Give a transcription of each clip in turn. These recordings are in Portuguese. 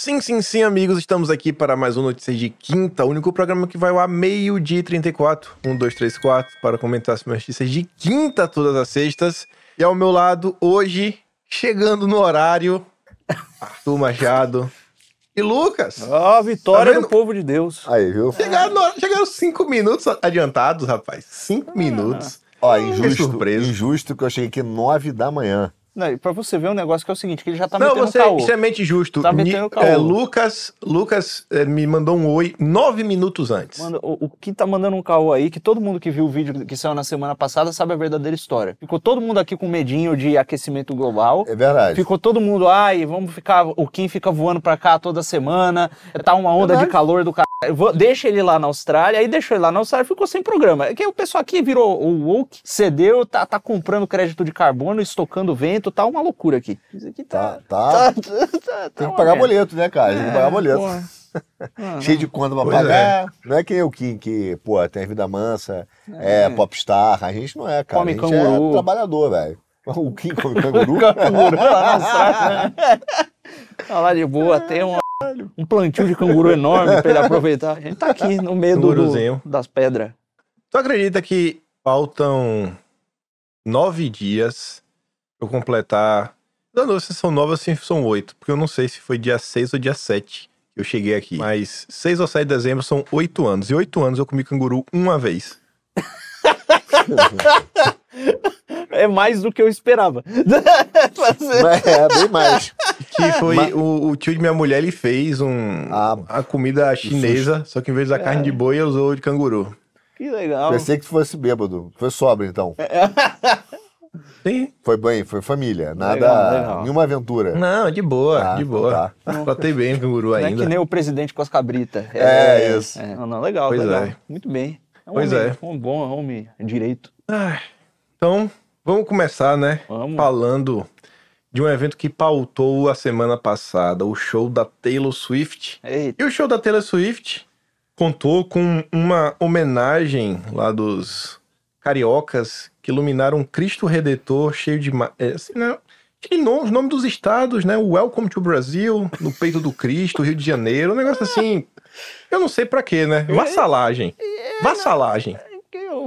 Sim, sim, sim, amigos, estamos aqui para mais um Notícias de 5ª, o único programa que vai ao meio-dia e 34, 1, 2, 3, 4, para comentar as notícias de 5ª todas as sextas. E ao meu lado, hoje, chegando no horário, Arthur Machado e Lucas. Ó, vitória do povo de Deus. Aí, viu? Chegaram 5 minutos adiantados, rapaz, 5 minutos. Ó, injusto que eu cheguei aqui 9 da manhã. Não, pra você ver um negócio que é o seguinte, que ele já tá metendo caô. Não, você é extremamente justo. Tá metendo caô. Lucas me mandou um oi 9 minutos antes. Mano, o que tá mandando um caô aí, que todo mundo que viu o vídeo que saiu na semana passada sabe a verdadeira história. Ficou todo mundo aqui com medinho de aquecimento global. É verdade. Ficou todo mundo, ai, vamos ficar... O Kim fica voando pra cá toda semana, tá uma onda de calor do caralho. Deixa ele lá na Austrália, aí deixou ele lá na Austrália, ficou sem programa. É que o pessoal aqui virou o woke, cedeu, tá comprando crédito de carbono, estocando vento. Tá uma loucura aqui. Isso aqui tá tem que pagar boleto, né, cara? Tem que pagar boleto. Cheio de conta pra pagar. É. Não é que eu, Kim, que, pô, tem a vida mansa, é popstar. A gente não é, cara. Come a gente é trabalhador, velho. O Kim come canguru? Canguru lá na estrada, né? Tá lá de boa, tem um plantio de canguru enorme pra ele aproveitar. A gente tá aqui no meio das pedras. Tu acredita que faltam 9 dias... eu completar... Não se são 9 ou se são 8, porque eu não sei se foi dia 6 ou dia 7 que eu cheguei aqui. Mas 6 ou 7 de dezembro são 8 anos. E 8 anos eu comi canguru uma vez. É mais do que eu esperava. É, bem mais. Que foi... O tio de minha mulher, ele fez a comida chinesa, só que em vez da carne de boi, eu usou de canguru. Que legal. Pensei que fosse bêbado. Foi sóbrio, então. Sim. Foi bem, foi família. Legal. Nenhuma aventura. Não, de boa, de boa. Tratei bem o canguru ainda. Não é que nem o presidente com as cabritas. É isso. É. Não, legal, pois legal. É. Muito bem. É um bom homem direito. Então, vamos começar, né? Vamos. Falando de um evento que pautou a semana passada, o show da Taylor Swift. Eita. E o show da Taylor Swift contou com uma homenagem lá dos cariocas que iluminaram um Cristo Redentor cheio de... os nomes dos estados, né? O Welcome to Brasil, no peito do Cristo, Rio de Janeiro, um negócio assim... Eu não sei pra quê, né? Vassalagem. Vassalagem.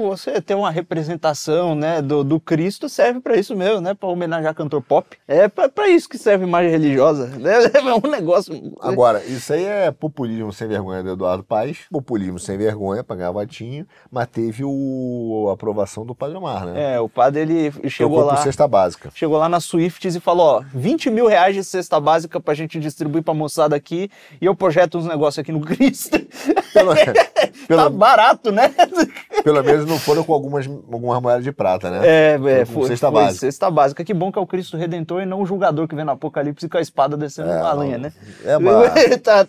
Você ter uma representação, né, do Cristo serve pra isso mesmo, né? Pra homenagear cantor pop. É pra isso que serve imagem religiosa, né? É um negócio... Agora, isso aí é populismo sem vergonha do Eduardo Paes. Populismo sem vergonha, pra ganhar votinho. Mas teve a aprovação do Padre Omar, né? É, o padre, ele chegou lá... cesta básica. Chegou lá na Swifts e falou, ó, 20 mil reais de cesta básica pra gente distribuir pra moçada aqui. E eu projeto uns negócios aqui no Cristo. Tá barato, né? Pelo menos não foram com algumas moedas de prata, né? Foi cesta básica. Cesta básica. Que bom que é o Cristo Redentor e não o julgador que vem no Apocalipse com a espada descendo uma lenha, né?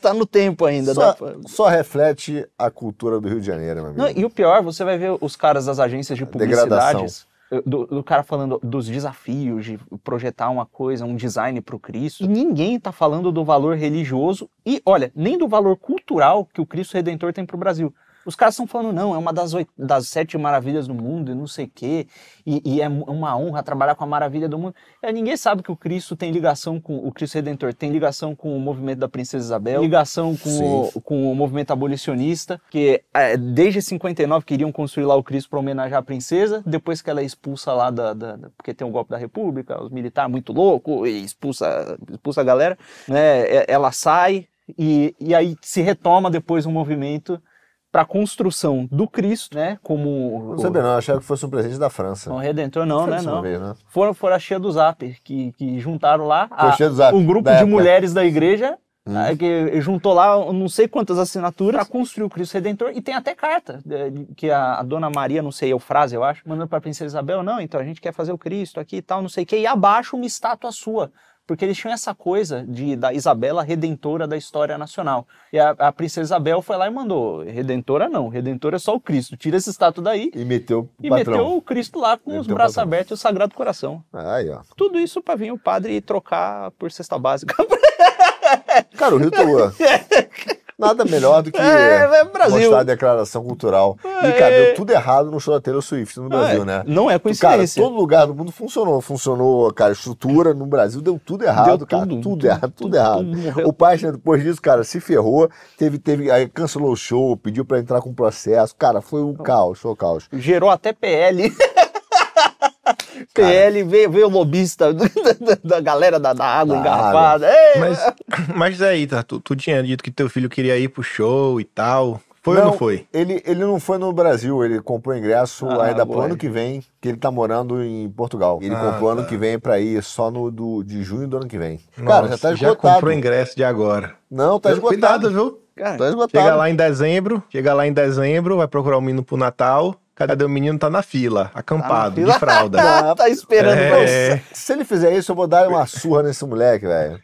Tá no tempo ainda. Só reflete a cultura do Rio de Janeiro, meu amigo. Não, e o pior, você vai ver os caras das agências de publicidades... Do cara falando dos desafios de projetar uma coisa, um design pro Cristo. E ninguém tá falando do valor religioso e, olha, nem do valor cultural que o Cristo Redentor tem pro Brasil. Os caras estão falando, não, é uma das 7 maravilhas do mundo e não sei o quê, e é uma honra trabalhar com a maravilha do mundo. Ninguém sabe que o Cristo Redentor tem ligação com o movimento da Princesa Isabel, ligação com o movimento abolicionista, que desde 59 queriam construir lá o Cristo para homenagear a princesa, depois que ela é expulsa lá porque tem um golpe da República, os militares muito loucos, e expulsa a galera, né? Ela sai e aí se retoma depois um movimento para a construção do Cristo, né, como... Não sabia não, eu achava que fosse um presente da França. Um Redentor não, né, não. Vez, né? Foram a Cheia do Zap, que juntaram lá um grupo de mulheres da igreja, que juntou lá não sei quantas assinaturas para construir o Cristo Redentor, e tem até carta, que a dona Maria, não sei, Eufrásia, eu acho, mandando para a Princesa Isabel, não, então a gente quer fazer o Cristo aqui e tal, não sei o quê, e abaixo uma estátua sua. Porque eles tinham essa coisa da Isabela redentora da história nacional. E a Princesa Isabel foi lá e mandou, redentora não, redentora é só o Cristo. Tira esse estátua daí. E meteu o Cristo lá com os braços abertos e o Sagrado Coração. Aí, ó. Tudo isso pra vir o padre trocar por cesta básica. Cara, o Rio Nada melhor do que mostrar a declaração cultural. E, cara, deu tudo errado no show da Taylor Swift no Brasil, né? Não é coincidência. Cara, todo lugar do mundo funcionou. Funcionou, cara, estrutura. No Brasil deu tudo errado, cara. Tudo errado. O Paes, depois disso, cara, se ferrou. Aí cancelou o show, pediu pra entrar com processo. Cara, foi um caos, foi um caos. Gerou até PL. PL, veio o lobista da galera da água engarrafada. Ei, mas aí, tá, tu tinha dito que teu filho queria ir pro show e tal. Foi ou não foi? Ele não foi no Brasil, ele comprou ingresso ainda pro ano que vem, que ele tá morando em Portugal. Ele comprou ano que vem pra ir só de junho do ano que vem. Nossa, cara, já tá esgotado. Já comprou ingresso de agora. Não, tá esgotado. Cuidado, viu? Cara, tá esgotado. Chega lá em dezembro, vai procurar o menino pro Natal. Cadê o menino? Tá na fila, acampado, de fralda. Tá esperando. Se ele fizer isso, eu vou dar uma surra nesse moleque, velho.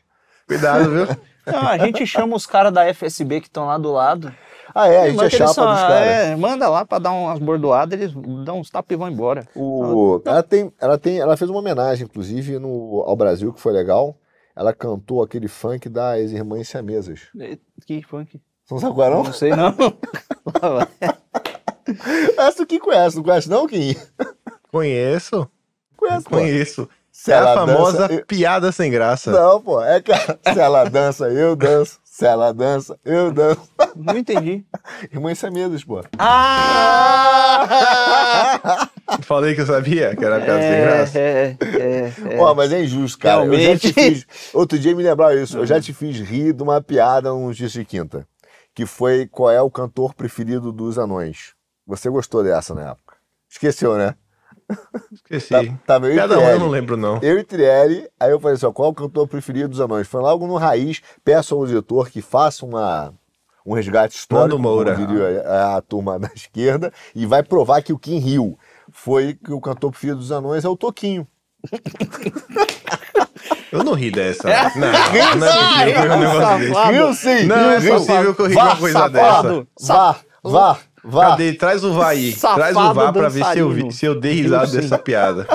Cuidado, viu? Não, a gente chama os caras da FSB que estão lá do lado. A gente é chapa dos caras. Manda lá pra dar umas bordoadas, eles dão uns tapas e vão embora. Ela fez uma homenagem, inclusive, ao Brasil, que foi legal. Ela cantou aquele funk das Irmãs Siamesas. Que funk? Não sabe qual é, não? Não sei, não. Essa que conhece, não conhece não, Kim? Conheço. Conheço. É a famosa piada sem graça. Não, pô, é que se ela dança, eu danço. Se ela dança, eu danço. Não entendi. Irmãs Siamesas, pô. Ah! Falei que eu sabia que era piada sem graça. Ó, mas é injusto, cara. Realmente. Eu já te fiz... Outro dia me lembrava isso. Eu já te fiz rir de uma piada nos dias de quinta. Que foi qual é o cantor preferido dos anões. Você gostou dessa na época? Esqueceu, né? Esqueci. Tava eu e Trieri. Eu não lembro, não. Eu e Trieri, aí eu falei assim, ó, qual é o cantor preferido dos anões? Foi logo no Raiz, peço ao editor que faça um resgate histórico, como diria a turma da esquerda, e vai provar que o Kim riu. Foi que o cantor preferido dos anões é o Toquinho. Eu não ri dessa. Não. Riu sim. Não é possível que eu ri de uma coisa dessa. Vá. Cadê? Traz o vá aí. Traz o vá pra ver se eu dei risada dessa piada.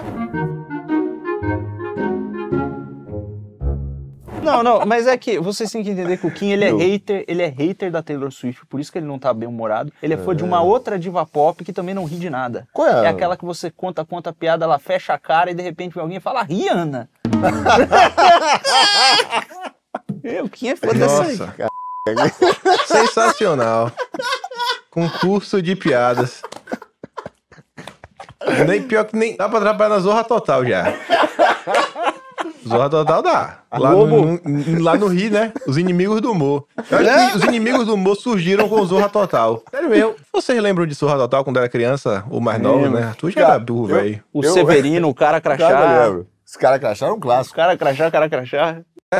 Não, mas é que vocês têm que entender que o Kim, ele é hater da Taylor Swift, por isso que ele não tá bem-humorado. Ele foi de uma outra diva pop que também não ri de nada. Qual é? É aquela que você conta a piada, ela fecha a cara e de repente alguém fala, Rihanna. O Kim é foda dessa aí. Nossa, sensacional. Concurso de piadas. Pior que nem... Dá pra trabalhar na Zorra Total já. Zorra Total dá. Lá no Rio, né? Os inimigos do humor. Eu acho que os inimigos do humor surgiram com o Zorra Total. Sério mesmo. Vocês lembram de Zorra Total quando era criança? Ou mais nova, né? Tu já era burro, velho. O Severino, o Cara Crachá. Cara, eu lembro. Os Cara Crachá era um clássico. Cara Crachá.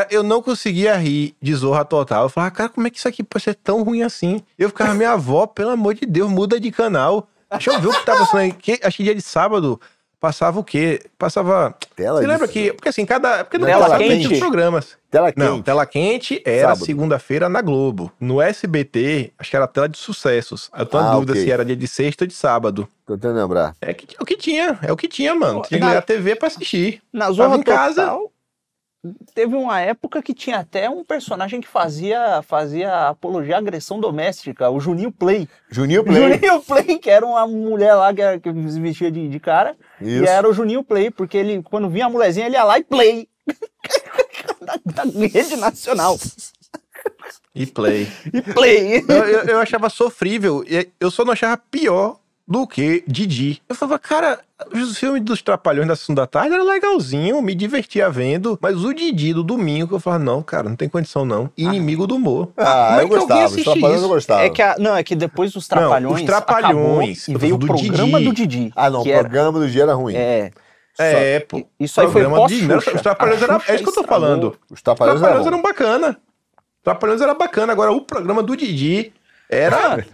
Eu não conseguia rir de Zorra Total. Eu falava, cara, como é que isso aqui pode ser tão ruim assim? Eu ficava, minha avó, pelo amor de Deus, muda de canal. Deixa eu ver o que tá passando aí. Acho que dia de sábado passava o quê? Passava... Tela você lembra que... Porque assim, cada... Porque não tela quente. Muitos programas. Tela quente. Não, Tela Quente era segunda-feira na Globo. No SBT, acho que era a tela de sucessos. Eu tô em dúvida se era dia de sexta ou de sábado. Tô tentando lembrar. É o que tinha, mano. Tinha que ligar a TV pra assistir. Na Zorra Total... Casa, teve uma época que tinha até um personagem que fazia apologia à agressão doméstica, o Juninho Play, que era uma mulher lá que se vestia de cara. Isso. E era o Juninho Play, porque ele, quando vinha a mulherzinha, ele ia lá e play. da rede nacional. E play. Eu achava sofrível, eu só não achava pior do que Didi. Eu falava, cara, os filmes dos Trapalhões da Sessão da Tarde era legalzinho, me divertia vendo, mas o Didi do domingo, eu falava, não, cara, não tem condição não. Inimigo do humor. Eu gostava, os Trapalhões eu gostava. É que depois dos Trapalhões, acabou, e veio o programa do Didi. O programa do Didi era ruim. Pô. Isso aí foi pós-Xuxa. Os Trapalhões eram, é isso que eu tô falando. Os Trapalhões eram bacana. Os Trapalhões eram bacana, agora o programa do Didi era...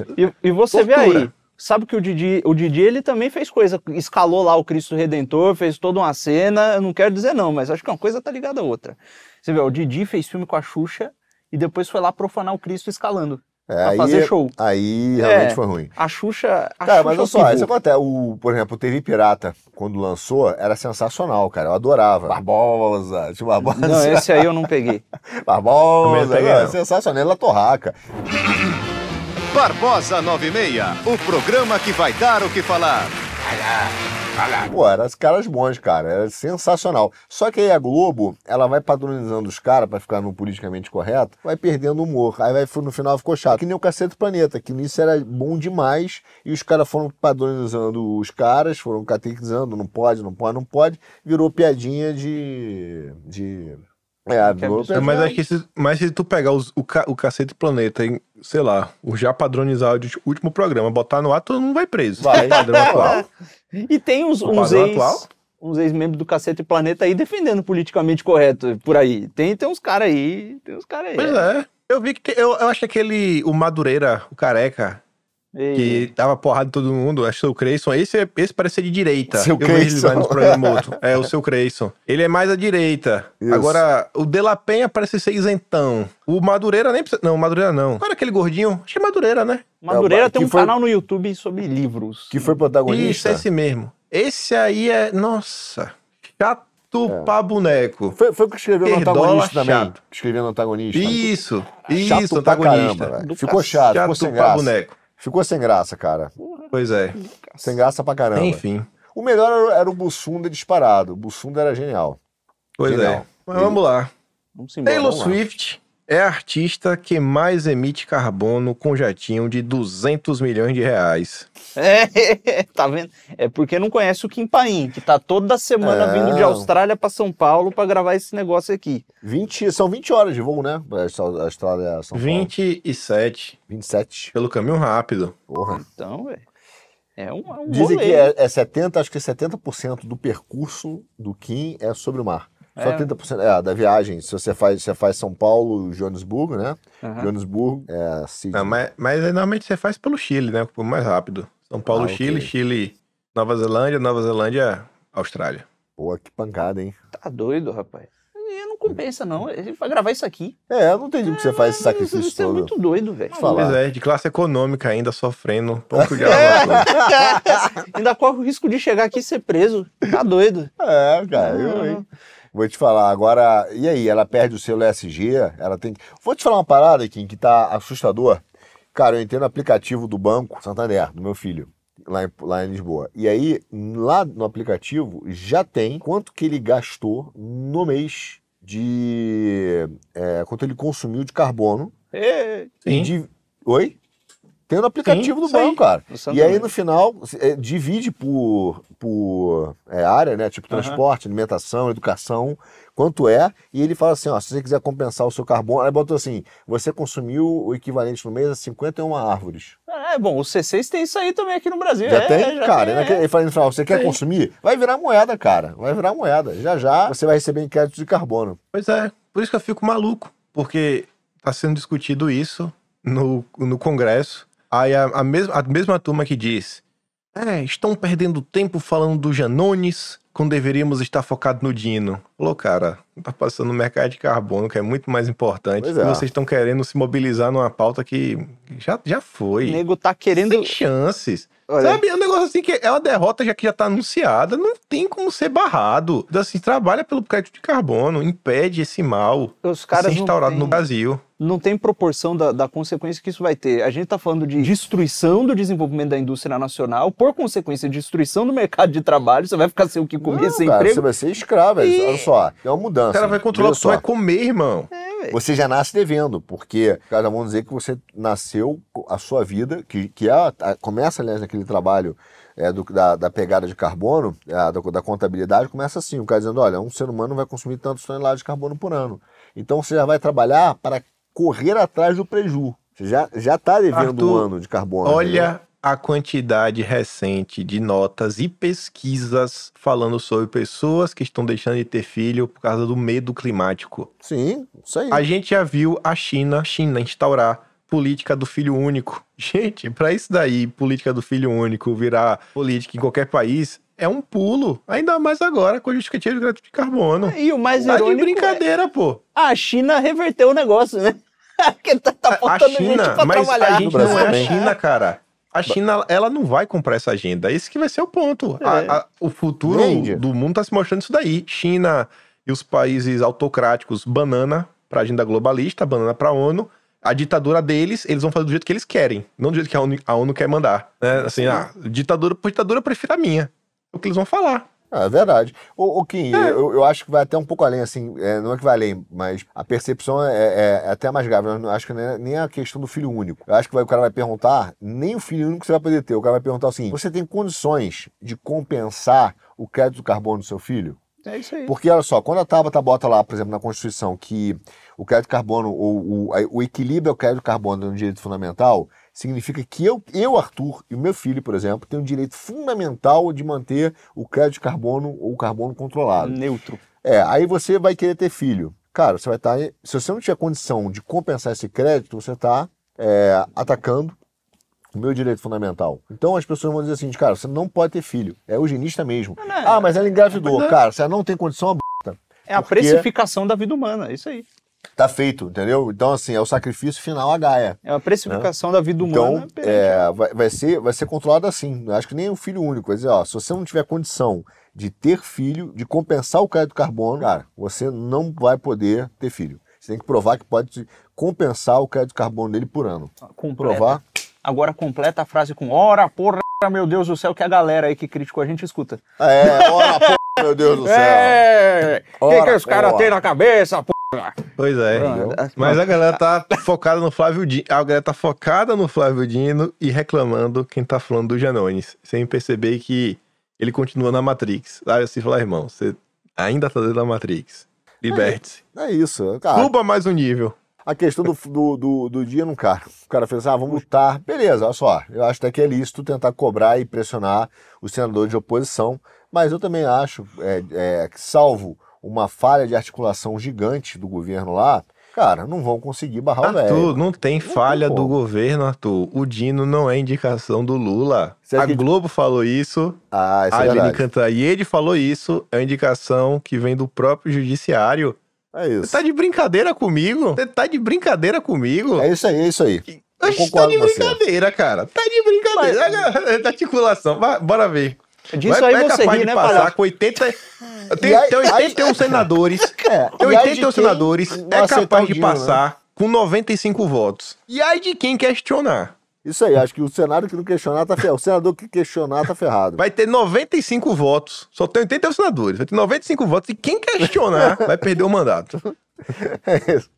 E você vê aí... Sabe que o Didi, ele também fez coisa, escalou lá o Cristo Redentor, fez toda uma cena, eu não quero dizer não, mas acho que uma coisa tá ligada à outra. Você vê, o Didi fez filme com a Xuxa e depois foi lá profanar o Cristo escalando. pra fazer show. Aí realmente foi ruim. A Xuxa... Cara, mas olha só, isso acontece. Por exemplo, o TV Pirata, quando lançou, era sensacional, cara. Eu adorava. Barbosa, tipo Barbosa. Não, esse aí eu não peguei. Barbosa, não peguei, não. Sensacional, ela torraca. Barbosa 96, o programa que vai dar o que falar. Pô, eram os caras bons, cara. Era sensacional. Só que aí a Globo, ela vai padronizando os caras pra ficar no politicamente correto, vai perdendo humor. Aí vai, no final ficou chato. Que nem o Casseta e Planeta, que nisso era bom demais e os caras foram padronizando os caras, foram catequizando, não pode, não pode, não pode. Virou piadinha de... mas acho que se tu pegar o Cacete Planeta, hein, sei lá, o já padronizado de último programa, botar no ar, tu não vai preso. Vai, padrão atual. E tem uns ex-membros do Cacete Planeta aí defendendo politicamente correto por aí. Tem uns caras aí, Pois é. Eu vi que eu acho que aquele, o Madureira, o careca, que dava porrada em todo mundo, acho que o Creyson, esse parece ser de direita. Seu Creyson. É, o seu Creyson. Ele é mais à direita. Isso. Agora, o De La Penha parece ser isentão. O Madureira nem precisa... Não, o Madureira não. Qual era aquele gordinho? Acho que é Madureira, né? Madureira tem um canal no YouTube sobre livros. Que foi protagonista. Isso, esse mesmo. Esse aí é... Nossa. Chato pra boneco. Foi o que escreveu no antagonista também. Chato. Escreveu no antagonista. Isso. Chato isso, antagonista. Caramba, ficou chato, ficou sem graça. Chato pra boneco. Ficou sem graça, cara. Pois é. Sem graça pra caramba. Enfim. O melhor era o Bussunda disparado. O Bussunda era genial. Pois é. Mas vamos lá. Vamos embora, Taylor Swift é a artista que mais emite carbono com jatinho de 200 milhões de reais. Tá vendo? É porque não conhece o Kim Paim, que tá toda semana vindo de Austrália pra São Paulo pra gravar esse negócio aqui. São 20 horas de voo, né? A Austrália, São Paulo. 27. 27. Pelo caminho rápido. Porra. Então, velho. É um dizem rolê. Que é 70%, acho que 70% do percurso do Kim é sobre o mar. Só 30% da viagem. Se você faz São Paulo, Joanesburgo, né? Uhum. Joanesburgo, Sydney. Mas normalmente você faz pelo Chile, né? Por mais rápido. São Paulo, Chile, okay. Chile, Nova Zelândia, Austrália. Pô, que pancada, hein? Tá doido, rapaz. Não compensa, não. Ele vai gravar isso aqui. Eu não entendi que você faz esse sacrifício todo. Você é muito doido, velho. Pois é, de classe econômica ainda, sofrendo. Ainda corre o risco de chegar aqui e ser preso. Tá doido. Cara, eu, hein? Vou te falar, agora... E aí, ela perde o selo ESG? Ela tem... Vou te falar uma parada, Kim, que tá assustador. Cara, eu entrei no aplicativo do Banco Santander, do meu filho, lá em Lisboa. E aí, lá no aplicativo, já tem quanto que ele gastou no mês de... quanto ele consumiu de carbono. Oi? Tem no aplicativo do banco, cara. E aí, no final, divide por área, né? Tipo transporte, alimentação, educação, quanto é. E ele fala assim, ó, se você quiser compensar o seu carbono... Aí botou assim, você consumiu o equivalente no mês a 51 árvores. Bom, o C6 tem isso aí também aqui no Brasil. Já tem? Já cara, tem, ele fala no final, você quer consumir? Vai virar moeda, cara. Vai virar moeda. Já você vai receber em crédito de carbono. Pois é. Por isso que eu fico maluco. Porque tá sendo discutido isso no Congresso. Aí a mesma turma que diz, estão perdendo tempo falando do Janones quando deveríamos estar focados no Dino. Falou, cara, tá passando no mercado de carbono, que é muito mais importante. E vocês estão querendo se mobilizar numa pauta que já foi. O nego tá querendo... Sem chances. Olha. Sabe, é um negócio assim que é uma derrota já que já tá anunciada, não tem como ser barrado. Então, assim, trabalha pelo crédito de carbono, impede esse mal os caras ser instaurado no Brasil. Não tem proporção da consequência que isso vai ter. A gente está falando de destruição do desenvolvimento da indústria nacional, por consequência, destruição do mercado de trabalho. Você vai ficar sem o que comer, sem emprego. Você vai ser escravo. Olha só, é uma mudança. O cara vai controlar o que você vai comer, irmão. Você já nasce devendo, porque já vão dizer que você nasceu a sua vida, que começa, aliás, naquele trabalho da pegada de carbono, da contabilidade, começa assim. O cara dizendo, olha, um ser humano vai consumir tantos toneladas de carbono por ano. Então você já vai trabalhar para correr atrás do prejuízo. Você já está devendo Arthur, um ano de carbono. Olha, né? A quantidade recente de notas e pesquisas falando sobre pessoas que estão deixando de ter filho por causa do medo climático. Sim, isso aí. A gente já viu a China instaurar política do filho único. Gente, para isso daí, política do filho único virar política em qualquer país... É um pulo, ainda mais agora, com a justificativa de crédito de carbono. E o mais irônico é... Tá de brincadeira, pô. A China reverteu o negócio, né? Porque ele tá apontando gente pra trabalhar. A gente não é a China, cara. A China, ela não vai comprar essa agenda. Esse que vai ser o ponto. É. O futuro do mundo tá se mostrando isso daí. China e os países autocráticos, banana pra agenda globalista, banana pra ONU. A ditadura deles, eles vão fazer do jeito que eles querem. Não do jeito que a ONU quer mandar. Né? Assim, ditadura por ditadura, eu prefiro a minha. É o que eles vão falar. Ah, é verdade. O Kim, eu acho que vai até um pouco além, assim, não é que vai além, mas a percepção é até mais grave. Eu não acho que nem a questão do filho único. Eu acho que o cara vai perguntar, nem o filho único você vai poder ter. O cara vai perguntar assim, você tem condições de compensar o crédito do carbono do seu filho? É isso aí. Porque, olha só, quando a Tabata bota lá, por exemplo, na Constituição, que o crédito de carbono, ou o equilíbrio ao crédito de carbono no direito fundamental, significa que eu, Arthur, e o meu filho, por exemplo, tenho o direito fundamental de manter o crédito de carbono ou o carbono controlado. Neutro. É, aí você vai querer ter filho. Cara, você vai estar... Se você não tiver condição de compensar esse crédito, você está atacando o meu direito fundamental. Então as pessoas vão dizer assim, cara, você não pode ter filho. É eugenista mesmo. Não. Ah, mas ela engravidou. Cara, você não tem condição, é a precificação da vida humana, é isso aí. Tá feito, entendeu? Então, assim, é o sacrifício final, a Gaia. É uma precificação da vida humana. Então, vai ser controlado assim. Acho que nem um filho único. Vai dizer, ó, se você não tiver condição de ter filho, de compensar o crédito do carbono, cara, você não vai poder ter filho. Você tem que provar que pode compensar o crédito do carbono dele por ano. Comprovar. Agora completa a frase com ora, porra, meu Deus do céu, que a galera aí que criticou a gente escuta. É, ora, porra, meu Deus do céu. É, o que os caras têm na cabeça, porra? Pois é, mas a galera tá focada no Flávio Dino, a galera tá focada no Flávio Dino e reclamando quem tá falando do Janones, sem perceber que ele continua na Matrix. Aí você fala, irmão, você ainda tá dentro da Matrix, liberte-se. É isso, cara. Suba mais um nível. A questão do dia não, cara. O cara fez, vamos lutar. Beleza, olha só, eu acho até que é lícito tentar cobrar e pressionar o senador de oposição, mas eu também acho que, salvo uma falha de articulação gigante do governo lá, cara, não vão conseguir barrar o velho. Arthur, não tem falha do governo, Arthur. O Dino não é indicação do Lula. A Globo falou isso, a Aline Cantanhede falou isso, é indicação que vem do próprio judiciário. É isso. Você tá de brincadeira comigo? Você tá de brincadeira comigo? É isso aí. Eu concordo com você. Tá de brincadeira, cara. Tá de brincadeira. Da articulação. Bora ver. Disso aí você ri, né, palhaço? Tem 81 senadores. Tem 81 senadores. É capaz de passar com 95 votos. E aí de quem questionar? Isso aí, acho que o Senado que não questionar tá ferrado. O senador que questionar tá ferrado. Vai ter 95 votos. Só tem 81 senadores. Vai ter 95 votos e quem questionar vai perder o mandato. É isso.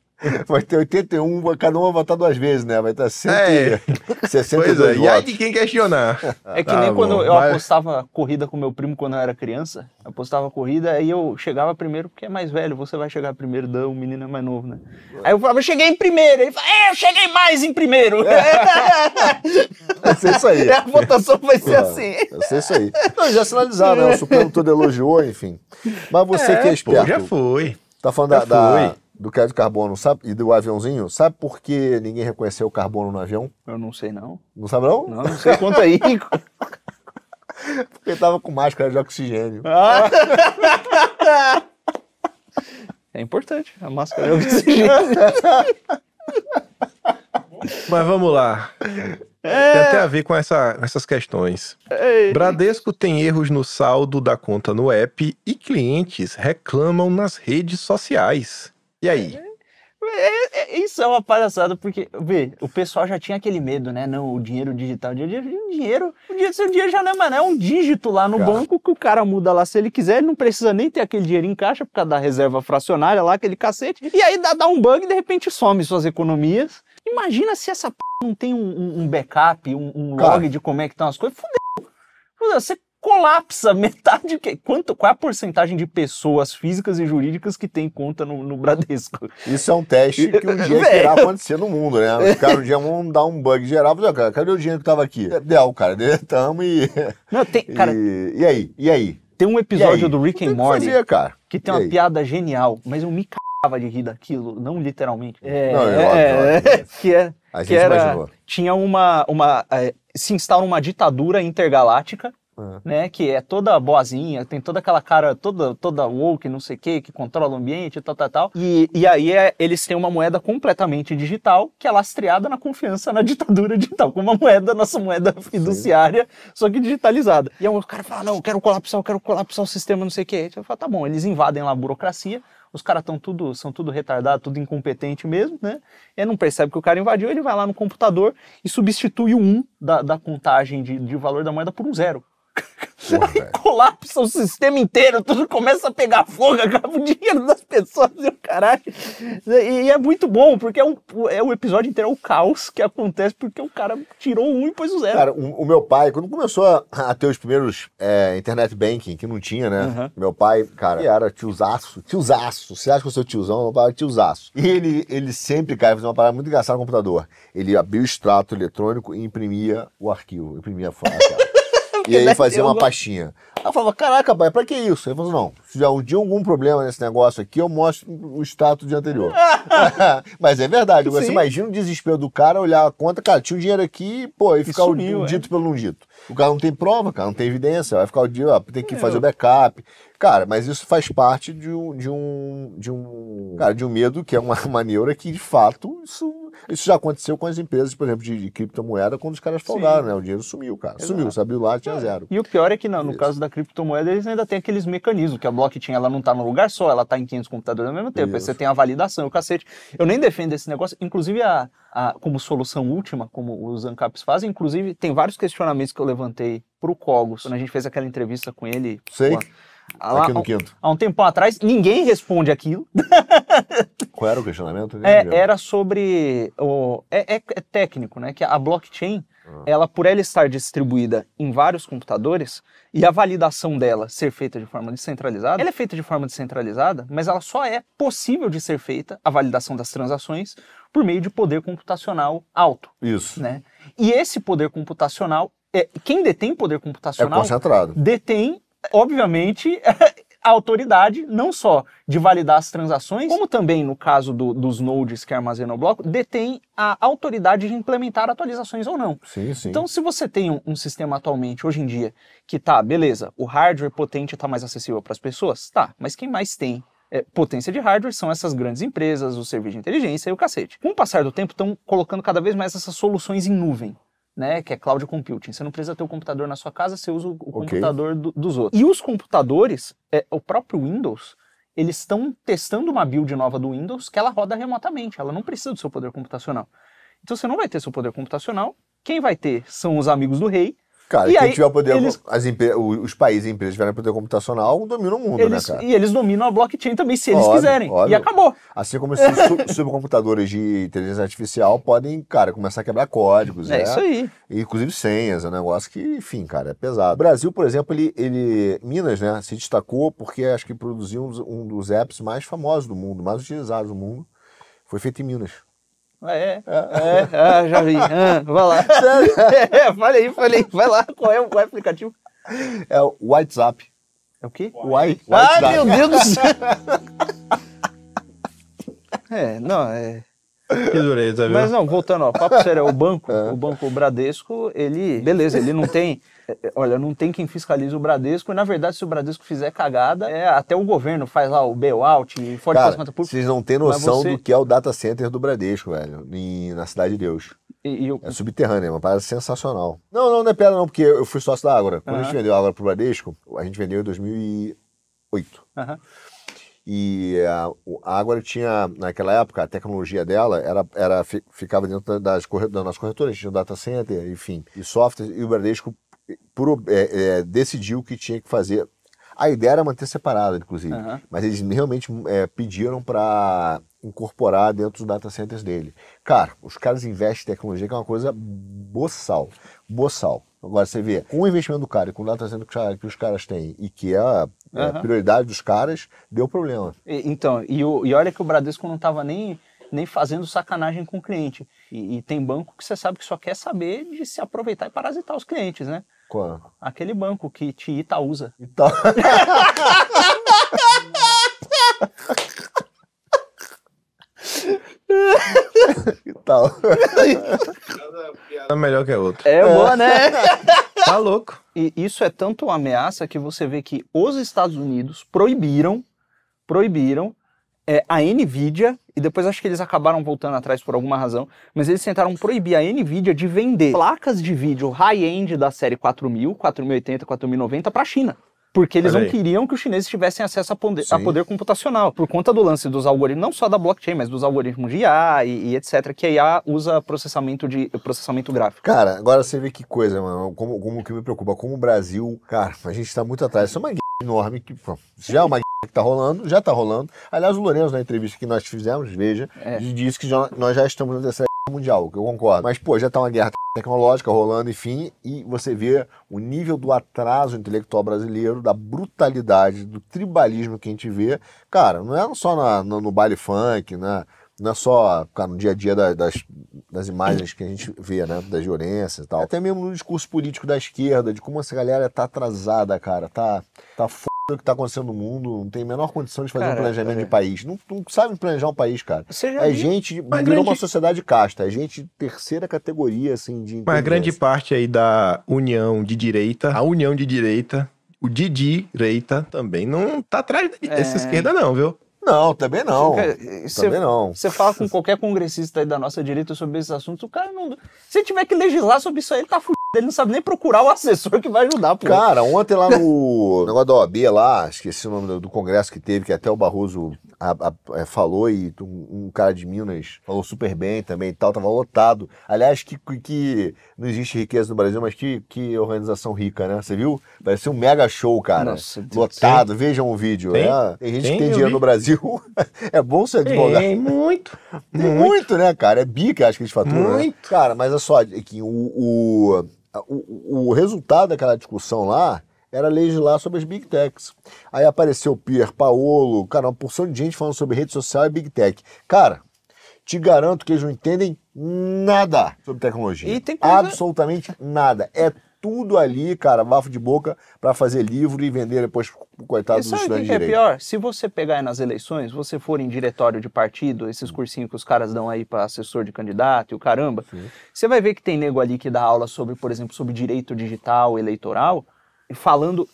Vai ter 81, cada um vai votar duas vezes, né? Vai estar 162 votos. E aí de quem questionar? É que nem quando eu apostava corrida com meu primo quando eu era criança. Apostava corrida, aí eu chegava primeiro, porque é mais velho, você vai chegar primeiro, o menino é mais novo, né? Aí eu falava, eu cheguei em primeiro. Ele falava, eu cheguei mais em primeiro. Vai ser isso aí. A votação vai ser assim. Vai ser isso aí. Não, já sinalizaram, né? O Supremo todo elogiou, enfim. Mas você que é esperto. Já foi. Tá falando do crédito de carbono, sabe? E do aviãozinho, sabe por que ninguém reconheceu o carbono no avião? Eu não sei, não. Não sabe, não? Não, não sei. Conta aí. Porque tava com máscara de oxigênio. É importante, a máscara de oxigênio. Mas vamos lá. Tem até a ver com essas questões. Bradesco tem erros no saldo da conta no app e clientes reclamam nas redes sociais. E aí? Isso é uma palhaçada, porque, vê, o pessoal já tinha aquele medo, né? Não, o dinheiro digital, o seu dinheiro já não é mais, é um dígito lá no banco que o cara muda lá se ele quiser, ele não precisa nem ter aquele dinheiro em caixa por causa da reserva fracionária lá, aquele cacete, e aí dá um bug e de repente some suas economias. Imagina se essa p... não tem um backup, um log de como é que estão as coisas, fudeu, você colapsa metade. Qual é a porcentagem de pessoas físicas e jurídicas que tem conta no Bradesco? Isso é um teste que um dia irá acontecer no mundo, né? Os caras um dia vão dar um bug geral, cara, cadê o dinheiro que tava aqui? O cara, deletamos e... Não, tem, cara... E aí? Tem um episódio do Rick and Morty que tem uma piada genial, mas eu me cagava de rir daquilo, não literalmente. A gente imaginou. Tinha se instala uma ditadura intergaláctica. né? Que é toda boazinha, tem toda aquela cara toda woke, não sei o quê, que controla o ambiente e tal. E aí eles têm uma moeda completamente digital, que é lastreada na confiança na ditadura digital, como uma moeda, nossa moeda fiduciária, sim, só que digitalizada. E aí o cara fala, não, eu quero colapsar o sistema, não sei o quê. Aí eu falo, tá bom, eles invadem lá a burocracia, os caras são tudo retardado, tudo incompetente mesmo, né? Ele não percebe que o cara invadiu, ele vai lá no computador e substitui o 1 da contagem de valor da moeda por um 0. Porra, aí colapsa o sistema inteiro, tudo começa a pegar fogo, acaba o dinheiro das pessoas e o caralho. E é muito bom, porque é o episódio inteiro, é o caos que acontece, porque o cara tirou o 1 e pôs o 0. Cara, o meu pai, quando começou a ter os primeiros internet banking, que não tinha, né? Uhum. Meu pai, cara, era tiozaço. Você acha que eu sou tiozão? Meu pai era tiozaço. E ele sempre, cara, fazia uma parada muito engraçada no computador. Ele abria o extrato eletrônico e imprimia o arquivo, imprimia a foto, cara. E aí fazia uma pastinha. Aí eu falava, caraca, pai, pra que isso? Ele falou, não, se um dia algum problema nesse negócio aqui, eu mostro o status de anterior. Mas é verdade, sim. Você imagina o desespero do cara olhar a conta, cara, tinha um dinheiro aqui, pô, e ficar sumiu, o dito pelo não dito. O cara não tem prova, cara, não tem evidência, vai ficar o dia, ó, tem que fazer o backup. Cara, mas isso faz parte de um medo, que é uma neura que, de fato, isso já aconteceu com as empresas, por exemplo, de criptomoeda, quando os caras faltaram, né? O dinheiro sumiu, cara. Exato. Sumiu, saiu lá, tinha 0. E o pior é que, no caso da criptomoeda, eles ainda têm aqueles mecanismos, que a blockchain, ela não tá num lugar só, ela tá em 500 computadores ao mesmo tempo. Isso. Aí você tem a validação, o cacete. Eu nem defendo esse negócio, inclusive como solução última, como os ANCAPs fazem, inclusive tem vários questionamentos que eu levantei pro Cogos, quando a gente fez aquela entrevista com ele. Sei. Há um tempão atrás, ninguém responde aquilo. Qual era o questionamento? Era sobre... É técnico, né? Que a blockchain, ela, por ela estar distribuída em vários computadores e a validação dela ser feita de forma descentralizada, ela é feita de forma descentralizada, mas ela só é possível de ser feita, a validação das transações, por meio de poder computacional alto. Isso. Né? E esse poder computacional... Quem detém poder computacional... É concentrado. Detém... Obviamente, a autoridade não só de validar as transações, como também no caso dos nodes que armazenam o bloco, detém a autoridade de implementar atualizações ou não. Sim, sim. Então, se você tem um sistema atualmente, hoje em dia, que tá, beleza, o hardware potente tá mais acessível para as pessoas, tá, mas quem mais tem potência de hardware são essas grandes empresas, o serviço de inteligência e o cacete. Com o passar do tempo, estão colocando cada vez mais essas soluções em nuvem, né, que é cloud computing. Você não precisa ter o computador na sua casa, você usa o computador dos outros. E os computadores, o próprio Windows, eles estão testando uma build nova do Windows que ela roda remotamente, ela não precisa do seu poder computacional. Então você não vai ter seu poder computacional, quem vai ter são os amigos do rei. Cara, e quem aí, tiver poder, os países e empresas tiverem poder computacional, dominam o mundo, né, cara? E eles dominam a blockchain também, se eles quiserem. Óbvio. E acabou. Assim como esses supercomputadores de inteligência artificial podem, cara, começar a quebrar códigos, né? É isso aí. E, inclusive senhas, é um negócio que, enfim, cara, é pesado. O Brasil, por exemplo, Minas, né, se destacou porque acho que produziu um dos apps mais famosos do mundo, mais utilizados do mundo. Foi feito em Minas. Já vi. Vai lá. Falei. Vai lá. Qual é o aplicativo? É o WhatsApp. É o quê? WhatsApp. Meu Deus do céu. Que dureza, tá vendo? Mas não, voltando, ó, papo sério, o banco Bradesco, ele não tem... Olha, não tem quem fiscalize o Bradesco, e na verdade, se o Bradesco fizer cagada, até o governo faz lá o bailout e fora de pagamento público. Vocês não têm noção do que é o data center do Bradesco, velho, na Cidade de Deus. É subterrâneo, é uma parada sensacional. Não é pedra não, porque eu fui sócio da Ágora. Quando a gente vendeu a Ágora pro Bradesco, a gente vendeu em 2008. E a Ágora tinha, naquela época, a tecnologia dela ficava dentro das nossas corretoras, tinha um data center, enfim, e software, e o Bradesco decidiu que tinha que fazer. A ideia era manter separado, inclusive, mas eles realmente pediram para incorporar dentro dos data centers dele. Cara, os caras investem em tecnologia, que é uma coisa boçal. Agora você vê, com o investimento do cara e com o data center que os caras têm e que é a prioridade dos caras, deu problema. E olha que o Bradesco não estava nem fazendo sacanagem com o cliente. E tem banco que você sabe que só quer saber de se aproveitar e parasitar os clientes, né? Qual? Aquele banco que te Itaúsa. Itaú. É melhor que a outra. É boa, né? Tá louco. E isso é tanto uma ameaça que você vê que os Estados Unidos proibiram a NVIDIA, e depois acho que eles acabaram voltando atrás por alguma razão, mas eles tentaram proibir a NVIDIA de vender placas de vídeo high-end da série 4000, 4080, 4090 para a China. Porque eles não queriam que os chineses tivessem acesso a poder computacional, por conta do lance dos algoritmos, não só da blockchain, mas dos algoritmos de IA e etc, que a IA usa processamento gráfico. Cara, agora você vê que coisa, mano, como que me preocupa, como o Brasil, cara, a gente tá muito atrás, isso é uma guerra enorme, que já é uma guerra que tá rolando, já tá rolando. Aliás, o Lorenzo, na entrevista que nós fizemos, veja, disse que nós já estamos na terceira guerra mundial, que eu concordo. Mas, pô, já tá uma guerra tecnológica rolando, enfim, e você vê o nível do atraso intelectual brasileiro, da brutalidade, do tribalismo que a gente vê, cara, não é só no baile funk, né? Não é só, cara, no dia a dia das imagens que a gente vê, né, das violências e tal, até mesmo no discurso político da esquerda, de como essa galera tá atrasada, cara, tá foda o que tá acontecendo no mundo, não tem a menor condição de fazer um planejamento de país, não sabe planejar um país, cara. Virou uma sociedade casta, é gente de terceira categoria, assim, de uma grande parte aí da união de direita, o Didi direita também não tá atrás dessa esquerda não, viu? Não, também não. Você fala com qualquer congressista aí da nossa direita sobre esses assuntos, o cara não... Se tiver que legislar sobre isso aí, ele tá fudido. Ele não sabe nem procurar o assessor que vai ajudar, pô. Cara, ontem lá no negócio da OAB lá, esqueci o nome do congresso que teve, que até o Barroso falou, e um cara de Minas falou super bem também e tal, tava lotado. Aliás, que não existe riqueza no Brasil, mas que organização rica, né? Você viu? Pareceu um mega show, cara. Nossa, lotado, vejam o vídeo. Tem gente que tem dinheiro no Brasil. É bom ser advogado. Tem muito. Tem muito, né, cara? É bica, acho que eles faturam. Muito. Né? Cara, mas é só que o resultado daquela discussão lá era legislar sobre as Big Techs. Aí apareceu o Pier Paolo, cara, uma porção de gente falando sobre rede social e Big Tech. Cara, te garanto que eles não entendem nada sobre tecnologia. E tem coisa... Absolutamente nada. É tudo ali, cara, bafo de boca para fazer livro e vender depois pro coitado do estudante de direito. É pior, se você pegar aí nas eleições, você for em diretório de partido, esses cursinhos que os caras dão aí para assessor de candidato e o caramba, você vai ver que tem nego ali que dá aula sobre, por exemplo, sobre direito digital, eleitoral, falando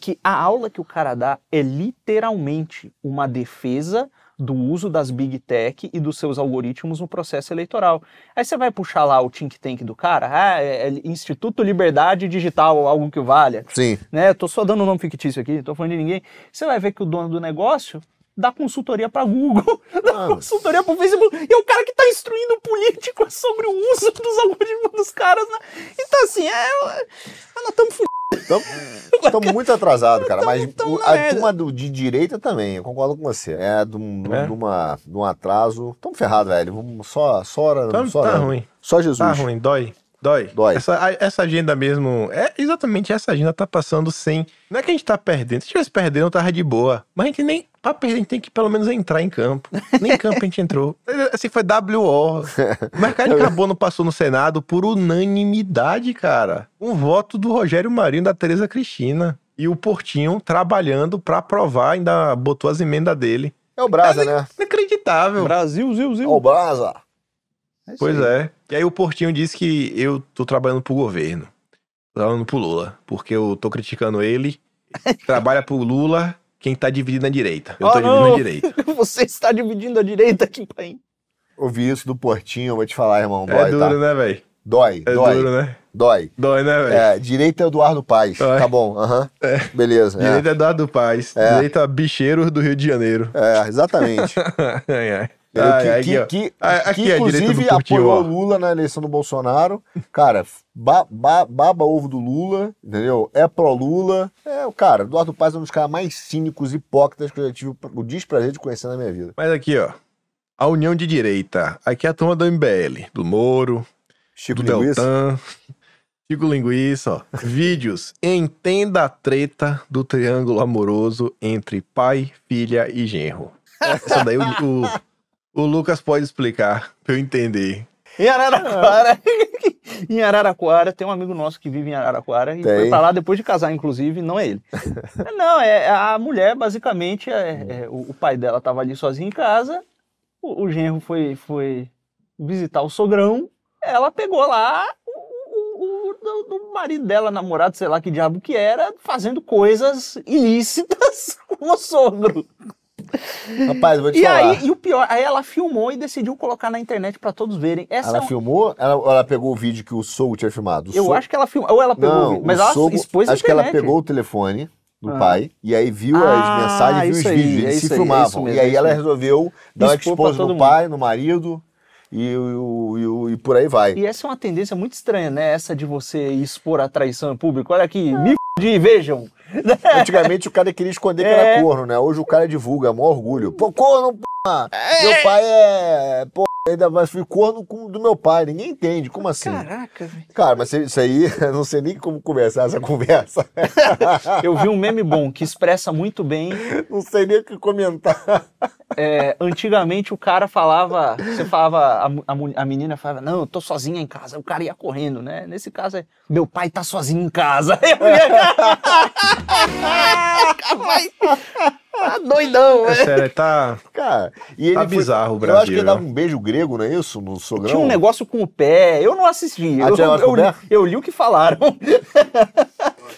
que a aula que o cara dá é literalmente uma defesa do uso das Big Tech e dos seus algoritmos no processo eleitoral. Aí você vai puxar lá o think tank do cara, Instituto Liberdade Digital, algo que valha. Sim. Né? Tô só dando um nome fictício aqui, não tô falando de ninguém. Você vai ver que o dono do negócio dá consultoria para Google, dá consultoria para o Facebook, e é o cara que tá instruindo o político sobre o uso dos algoritmos dos caras, né? Então assim, nós estamos fudidos. Estamos muito atrasados, cara, mas a turma de direita também, eu concordo com você, de um atraso, estamos ferrados, velho, vamos só Jesus. Tá ruim, dói. Essa agenda mesmo, exatamente essa agenda tá passando sem, não é que a gente tá perdendo, se tivesse perdendo eu tava de boa, mas a gente nem, pra perder a gente tem que pelo menos entrar em campo, nem em campo a gente entrou, assim foi W.O., o mercado de carbono passou no Senado por unanimidade, cara, um voto do Rogério Marinho, da Tereza Cristina, e o Portinho trabalhando pra aprovar, ainda botou as emendas dele. É o Brasa, né? Inacreditável. Brasil, Zil. O Brasa. Pois é. E aí o Portinho disse que eu tô trabalhando pro governo. Tô trabalhando pro Lula. Porque eu tô criticando ele. Trabalha pro Lula quem tá dividindo a direita. Eu tô dividindo a direita. Você está dividindo a direita, Kim Paim. Ouvi isso do Portinho, eu vou te falar, irmão. Dói, duro, né, velho? Dói. Duro, né? Dói, né, velho? Direita é Eduardo Paes. Dói. Tá bom, beleza. Direita é Eduardo Paes. Direita bicheiros do Rio de Janeiro. Exatamente. Que inclusive apoiou o Lula na eleição do Bolsonaro. Cara, baba ovo do Lula, entendeu? É pró-Lula. Cara, Eduardo Paes é um dos caras mais cínicos, hipócritas que eu já tive o desprazer de conhecer na minha vida. Mas aqui, ó, a união de direita. Aqui é a turma do MBL, do Moro, Chico do Linguiça. Deltan, Chico Linguiça, ó. Vídeos. Entenda a treta do triângulo amoroso entre pai, filha e genro. Essa daí o Lucas pode explicar, pra eu entender. Em Araraquara, tem um amigo nosso que vive em Araraquara e foi pra lá depois de casar, inclusive, não é ele. Não, a mulher, basicamente, o pai dela tava ali sozinho em casa, o genro foi visitar o sogrão, ela pegou lá do marido dela, namorado, sei lá que diabo que era, fazendo coisas ilícitas com o sogro. Rapaz, vou te falar. Aí, e o pior, aí ela filmou e decidiu colocar na internet pra todos verem. Ela filmou? Ela pegou o vídeo que o sogro tinha filmado? Eu acho que ela filmou, ou ela pegou o vídeo, mas ela expôs a internet. Acho que ela pegou o telefone do pai, e aí viu as mensagens, viu os vídeos, eles se filmavam. E aí ela resolveu dar uma exposição no pai, no marido... E por aí vai. E essa é uma tendência muito estranha, né? Essa de você expor a traição em público. Olha aqui, me f***, vejam. Antigamente o cara queria esconder que era corno, né? Hoje o cara divulga, maior orgulho. Pô, corno, p***. Meu pai é... Pô, ainda vai fui corno do meu pai. Ninguém entende, como assim? Caraca, velho. Cara, mas isso aí, não sei nem como começar essa conversa. Eu vi um meme bom que expressa muito bem... Não sei nem o que comentar. É, antigamente o cara falava, você falava, a menina falava, não, eu tô sozinha em casa, o cara ia correndo, né? Nesse caso é, meu pai tá sozinho em casa. Tá doidão, velho. É sério, tá, cara, e ele tá bizarro o Brasil. Eu acho que ele dava um beijo grego, não é isso? No sogrão. Tinha um negócio com o pé, eu não assisti. Eu li o que falaram.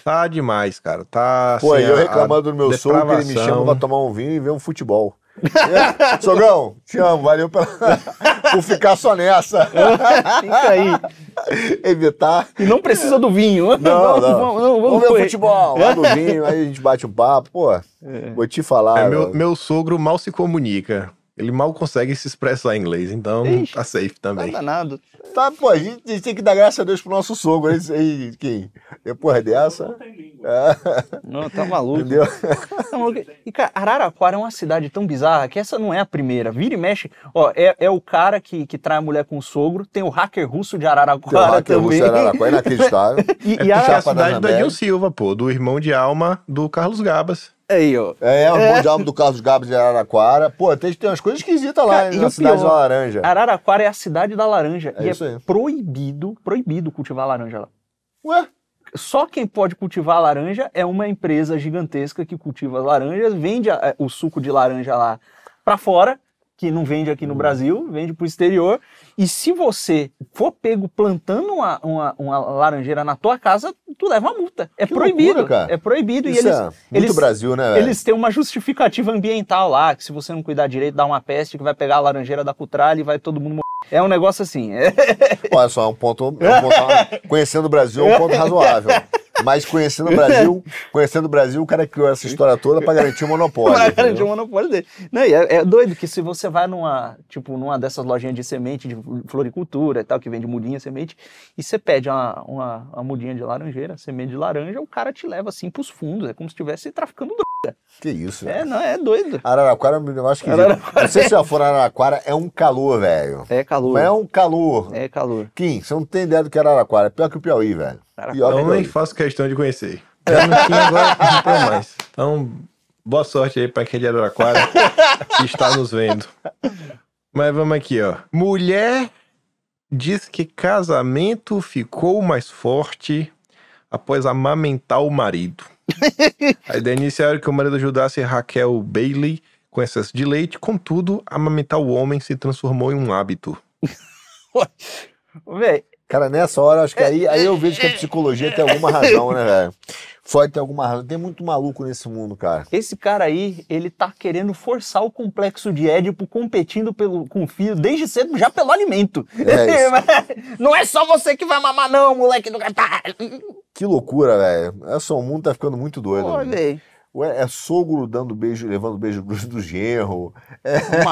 Tá demais, cara. Tá, pô, assim, eu reclamando do meu sogro, que ele me chama pra tomar um vinho e ver um futebol. É. Sogrão, te amo, valeu por ficar só nessa. Fica aí. Evitar. E não precisa do vinho. Não, vamos ver o futebol, lá do vinho, aí a gente bate um papo. Pô, vou te falar. Meu sogro mal se comunica. Ele mal consegue se expressar em inglês, então tá safe também. Tá danado. Tá, pô, a gente tem que dar graças a Deus pro nosso sogro. Aí, quem? Depois dessa... Não tem língua. Não, tá maluco. Entendeu? Tá maluco. E, cara, Araraquara é uma cidade tão bizarra que essa não é a primeira. Vira e mexe. Ó, é o cara que trai a mulher com o sogro. Tem o hacker russo de Araraquara também. Tem o hacker russo de Araraquara, inacreditável. É a cidade da Daniel Silva, pô. Do irmão de alma do Carlos Gabas. Aí, ó. É o irmão de alma do Carlos Gabas de Araraquara. Pô, tem umas coisas esquisitas lá, na cidade da laranja. Araraquara é a cidade da laranja. É, e isso é proibido cultivar laranja lá. Ué? Só quem pode cultivar laranja é uma empresa gigantesca que cultiva as laranjas, vende o suco de laranja lá pra fora, que não vende aqui no Brasil, vende pro exterior. E se você for pego plantando uma laranjeira na tua casa, tu leva uma multa. É proibido. Loucura, cara. É proibido. Isso, e eles, muito Brasil, né, velho? Eles têm uma justificativa ambiental lá, que se você não cuidar direito, dá uma peste, que vai pegar a laranjeira da cutralha e vai todo mundo morrer. É um negócio assim. Olha só, é um ponto, conhecendo o Brasil é um ponto razoável. Mas conhecendo o Brasil, o cara criou essa história toda pra garantir o monopólio. Pra garantir o monopólio dele. Não, é doido que se você vai numa dessas lojinhas de semente, de floricultura e tal, que vende mudinha, semente, e você pede uma mudinha de laranjeira, semente de laranja, o cara te leva assim pros fundos, é como se estivesse traficando droga. Que isso? É doido. Araraquara é um negócio que... Não sei se já for Araraquara, é um calor, velho. É calor. Mas é um calor. É calor. Kim, você não tem ideia do que é Araraquara, é pior que o Piauí, velho. Eu nem faço questão de conhecer. Eu não tinha agora, não tenho mais. Então, boa sorte aí pra aquele Araraquara que está nos vendo. Mas vamos aqui, ó. Mulher diz que casamento ficou mais forte após amamentar o marido. A ideia inicial era que o marido ajudasse Raquel Bailey com excesso de leite, contudo, amamentar o homem se transformou em um hábito. Véi. Cara, nessa hora, acho que aí eu vejo que a psicologia tem alguma razão, né, velho? Freud tem alguma razão. Tem muito maluco nesse mundo, cara. Esse cara aí, ele tá querendo forçar o complexo de Édipo competindo com o filho desde cedo, já pelo alimento. É isso. Não é só você que vai mamar, não, moleque do... Que loucura, velho. O mundo tá ficando muito doido. Olha, é sogro dando beijo, levando beijo do genro. É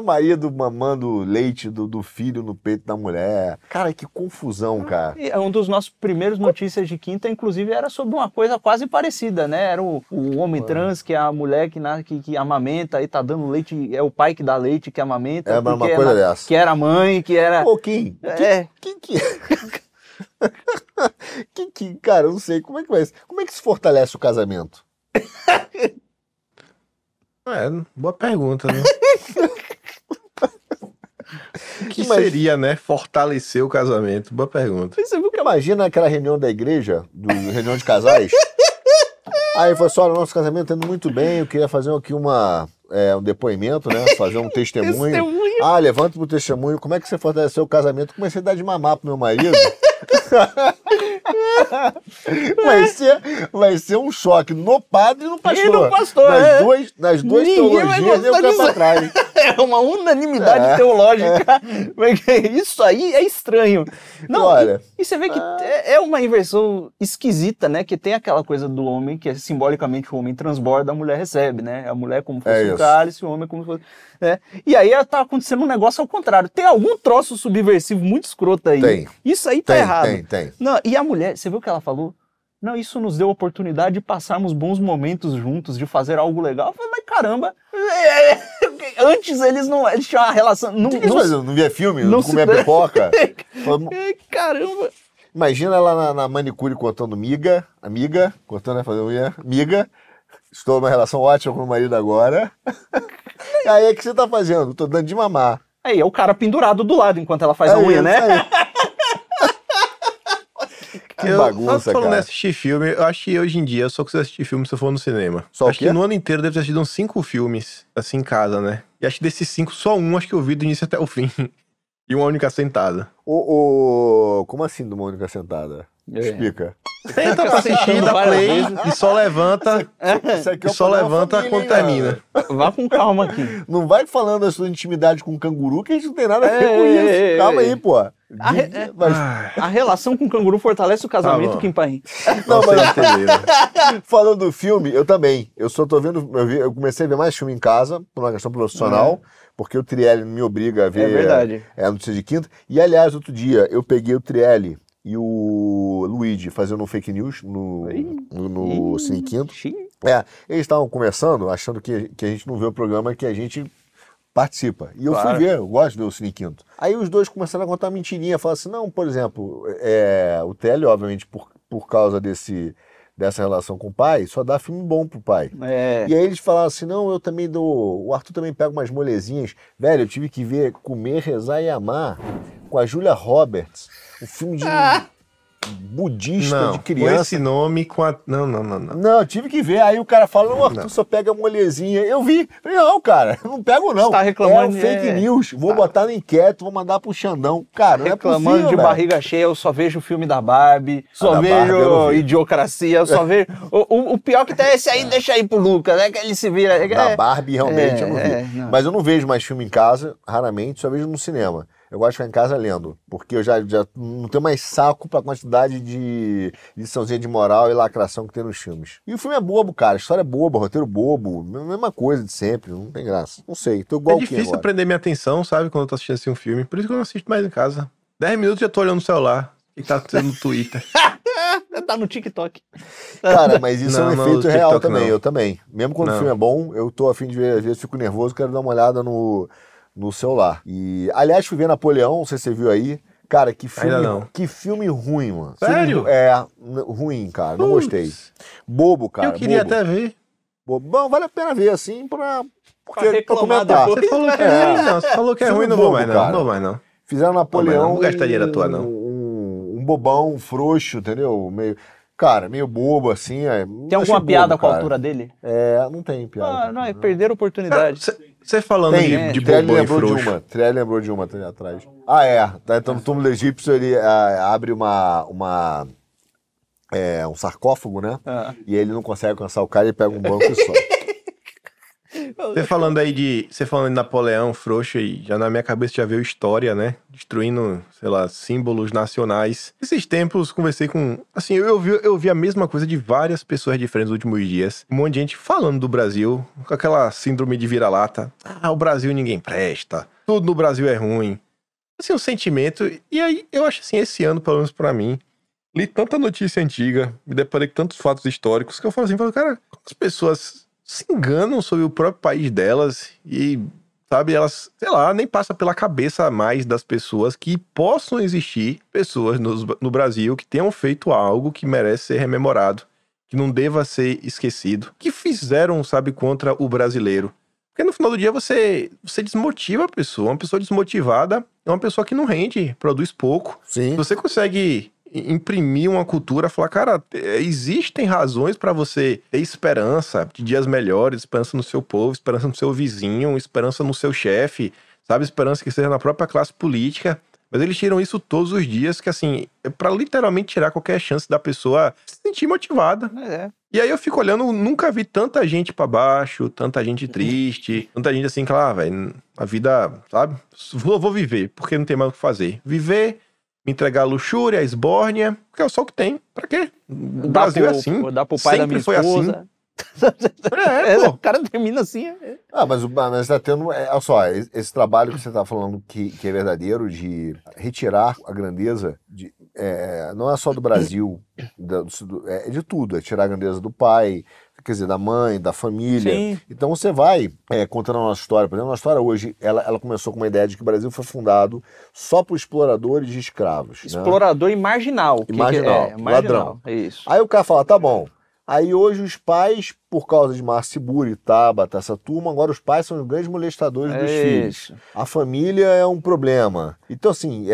marido mamando leite do filho no peito da mulher. Cara, que confusão, cara. É um dos nossos primeiros Notícias de Quinta, inclusive, era sobre uma coisa quase parecida, né? Era o homem trans, que é a mulher que amamenta e tá dando leite, é o pai que dá leite, que amamenta. É uma coisa dessa. Que era a mãe, que era... Pô, Kim, cara, eu não sei, como é que vai ser? Como é que se fortalece o casamento? Boa pergunta, né? Seria, né? Fortalecer o casamento. Boa pergunta. Você viu que imagina aquela reunião da igreja, reunião de casais? Aí foi só, o nosso casamento tá indo muito bem, eu queria fazer aqui um depoimento, né? Fazer um testemunho. Levanta pro testemunho, como é que você fortaleceu o casamento? Comecei a dar de mamar pro meu marido. Vai ser um choque no padre e no pastor. E no pastor, nas duas teologias eu fico pra trás. É uma unanimidade teológica. É. Isso aí é estranho. Não, olha, e você vê que é uma inversão esquisita, né? Que tem aquela coisa do homem que é simbolicamente o homem transborda, a mulher recebe, né? A mulher como fosse o cálice, o homem como fosse... Né? E aí tá acontecendo um negócio ao contrário. Tem algum troço subversivo muito escroto aí. Tem. Isso aí tá errado. Tem. Não, e a mulher, você viu o que ela falou? Não, isso nos deu a oportunidade de passarmos bons momentos juntos, de fazer algo legal. Eu falei, mas caramba, antes eles tinham uma relação... Não via filme, não comia pipoca. Caramba. Imagina ela na manicure cortando amiga, cortando, fazendo unha, amiga. Estou numa relação ótima com o marido agora. Aí é que você tá fazendo, tô dando de mamar. Aí é o cara pendurado do lado enquanto ela faz a unha, né? Que bagunça, cara. Eu não assisti filme, eu acho que hoje em dia eu só consigo assistir filme se eu for no cinema. Só acho que no ano inteiro deve ter assistido uns 5 filmes, assim, em casa, né? E acho que desses 5, só um acho que eu vi do início até o fim. E uma única sentada. Como assim de uma única sentada? Explica. Senta pra assistir, dá play e só levanta. Quando termina. Vá com calma aqui. Não vai falando da sua intimidade com o canguru, que a gente não tem nada a ver com isso. Calma aí, pô. A relação com o canguru fortalece o casamento, Kim Paim. Não, mas falando do filme, eu também. Eu só tô vendo. Eu comecei a ver mais filme em casa, por uma questão profissional, porque o Trielli me obriga a ver. É verdade. A Notícias de 5ª. E aliás, outro dia eu peguei o Trielli e o Luigi fazendo um fake news no Cine Quinto. Eles estavam conversando, achando que a gente não vê o programa que a gente participa. E eu fui ver, eu gosto de ver o Cine Quinto. Aí os dois começaram a contar mentirinha, falaram assim, não, por exemplo, o Tele, obviamente, por causa dessa relação com o pai, só dá filme bom pro pai. E aí eles falaram assim, não, eu também dou... O Arthur também pega umas molezinhas. Velho, eu tive que ver Comer, Rezar e Amar com a Julia Roberts. O filme de budista, de criança. Com esse nome, com a... Não. Não, eu tive que ver. Aí o cara fala, não, Arthur, só pega a molezinha. Eu vi. Falei, não, cara, não pego não. Você tá reclamando, fake news. Vou botar na enquete, vou mandar pro Xandão. Cara, não é possível, reclamando de barriga cheia, eu só vejo o filme da Barbie, só vejo Idiocracia, eu só vejo... O pior que tá esse aí, deixa aí pro Lucas, né? Que ele se vira... Da Barbie, realmente, eu não vi. Mas eu não vejo mais filme em casa, raramente, só vejo no cinema. Eu gosto de ficar em casa lendo, porque eu já não tenho mais saco pra quantidade de liçãozinha de moral e lacração que tem nos filmes. E o filme é bobo, cara. A história é boba, roteiro bobo, mesma coisa de sempre, não tem graça. Não sei, tô igual o que agora. É difícil prender minha atenção, sabe, quando eu tô assistindo assim um filme. Por isso que eu não assisto mais em casa. 10 minutos já tô olhando o celular e tá sendo no Twitter. Tá no TikTok. Cara, mas isso é um efeito real também, eu também. Mesmo quando o filme é bom, eu tô a fim de ver, às vezes fico nervoso, quero dar uma olhada no celular. E, aliás, fui ver Napoleão, não sei se você viu aí. Cara, que filme ruim, mano. Sério? Ruim, cara. Não gostei. Bobo, cara. Eu queria até ver. Bom, vale a pena ver, assim, pra comentar. Você falou que é ruim, não. Você falou que é ruim, não vou mais, não. Não vou mais, não. Fizeram Napoleão... Não gastaria da tua, não. Um bobão, um frouxo, entendeu? Meio bobo, assim. Tem alguma piada com a altura dele? Não tem piada. Não, é perder a oportunidade. Você falando de bobão e frouxo. Trielli lembrou de uma atrás. Então, no túmulo egípcio, ele abre um sarcófago, né? E ele não consegue alcançar o cara, ele pega um banco e sobe. Você falando de Napoleão, frouxo, e já na minha cabeça já veio história, né? Destruindo, sei lá, símbolos nacionais. Esses tempos, conversei com... Assim, eu vi a mesma coisa de várias pessoas diferentes nos últimos dias. Um monte de gente falando do Brasil, com aquela síndrome de vira-lata. O Brasil ninguém presta. Tudo no Brasil é ruim. Assim, um sentimento. E aí, eu acho assim, esse ano, pelo menos pra mim, li tanta notícia antiga, me deparei com tantos fatos históricos, que eu falo assim, cara, como as pessoas... se enganam sobre o próprio país delas e, sabe, elas, sei lá, nem passa pela cabeça mais das pessoas que possam existir pessoas no Brasil que tenham feito algo que merece ser rememorado, que não deva ser esquecido, que fizeram, sabe, contra o brasileiro. Porque no final do dia você desmotiva a pessoa. Uma pessoa desmotivada é uma pessoa que não rende, produz pouco. Sim. Você consegue... imprimir uma cultura, falar, cara, existem razões pra você ter esperança de dias melhores, esperança no seu povo, esperança no seu vizinho, esperança no seu chefe, sabe, esperança que seja na própria classe política. Mas eles tiram isso todos os dias, que assim, é pra literalmente tirar qualquer chance da pessoa se sentir motivada. É. E aí eu fico olhando, nunca vi tanta gente pra baixo, tanta gente triste, tanta gente assim, claro, velho, a vida, sabe? Vou viver, porque não tem mais o que fazer. Viver, me entregar a luxúria, a esbórnia, porque é o sol que tem. Pra quê? O Brasil é assim. Dá pro pai da minha esposa. Sempre foi assim. O cara termina assim. É. Ah, mas tá tendo. Olha só, esse trabalho que você tá falando que é verdadeiro, de retirar a grandeza, não é só do Brasil, é de tudo. É tirar a grandeza do pai, quer dizer, da mãe, da família. Sim. Então você vai contando a nossa história. Por exemplo, a nossa história hoje, ela começou com uma ideia de que o Brasil foi fundado só por exploradores de escravos. Explorador, né? Marginal, ladrão. É isso. Aí o cara fala, tá bom. Aí hoje os pais, por causa de Marciburi, Tabata, essa turma, agora os pais são os grandes molestadores dos filhos. A família é um problema. Então assim,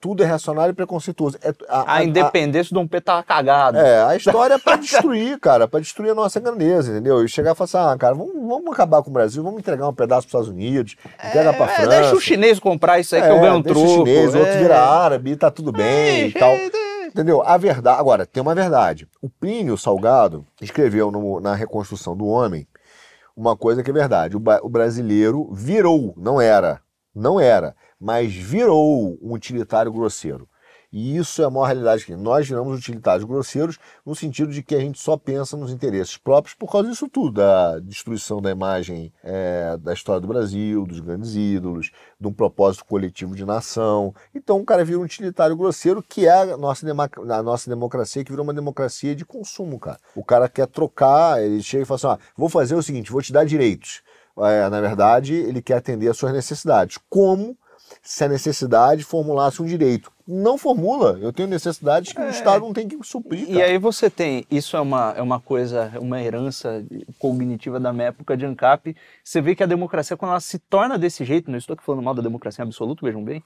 tudo é reacionário e preconceituoso. A independência do um pé tá cagado. A história é pra destruir, cara, pra destruir a nossa grandeza, entendeu? E chegar e falar assim, cara, vamos acabar com o Brasil, vamos entregar um pedaço pros Estados Unidos, entregar pra França. Deixa o chinês comprar isso aí que eu ganho um troco. Deixa o chinês, o outro vira árabe, tá tudo bem e tal. Entendeu? A verdade... Agora, tem uma verdade. O Plínio Salgado escreveu na Reconstrução do Homem uma coisa que é verdade. O brasileiro virou, não era, mas virou um utilitário grosseiro. E isso é a maior realidade que nós viramos utilitários grosseiros, no sentido de que a gente só pensa nos interesses próprios por causa disso tudo, da destruição da imagem da história do Brasil, dos grandes ídolos, de um propósito coletivo de nação. Então o cara vira um utilitário grosseiro, que é a nossa democracia, que virou uma democracia de consumo, cara. O cara quer trocar, ele chega e fala assim, vou fazer o seguinte, vou te dar direitos. Na verdade, ele quer atender às suas necessidades. Como se a necessidade formulasse um direito. Não formula, eu tenho necessidades que o Estado não tem que suprir. Cara. E aí você tem, isso é uma coisa, uma herança cognitiva da minha época de ANCAP, você vê que a democracia, quando ela se torna desse jeito, não estou aqui falando mal da democracia em absoluto, vejam bem,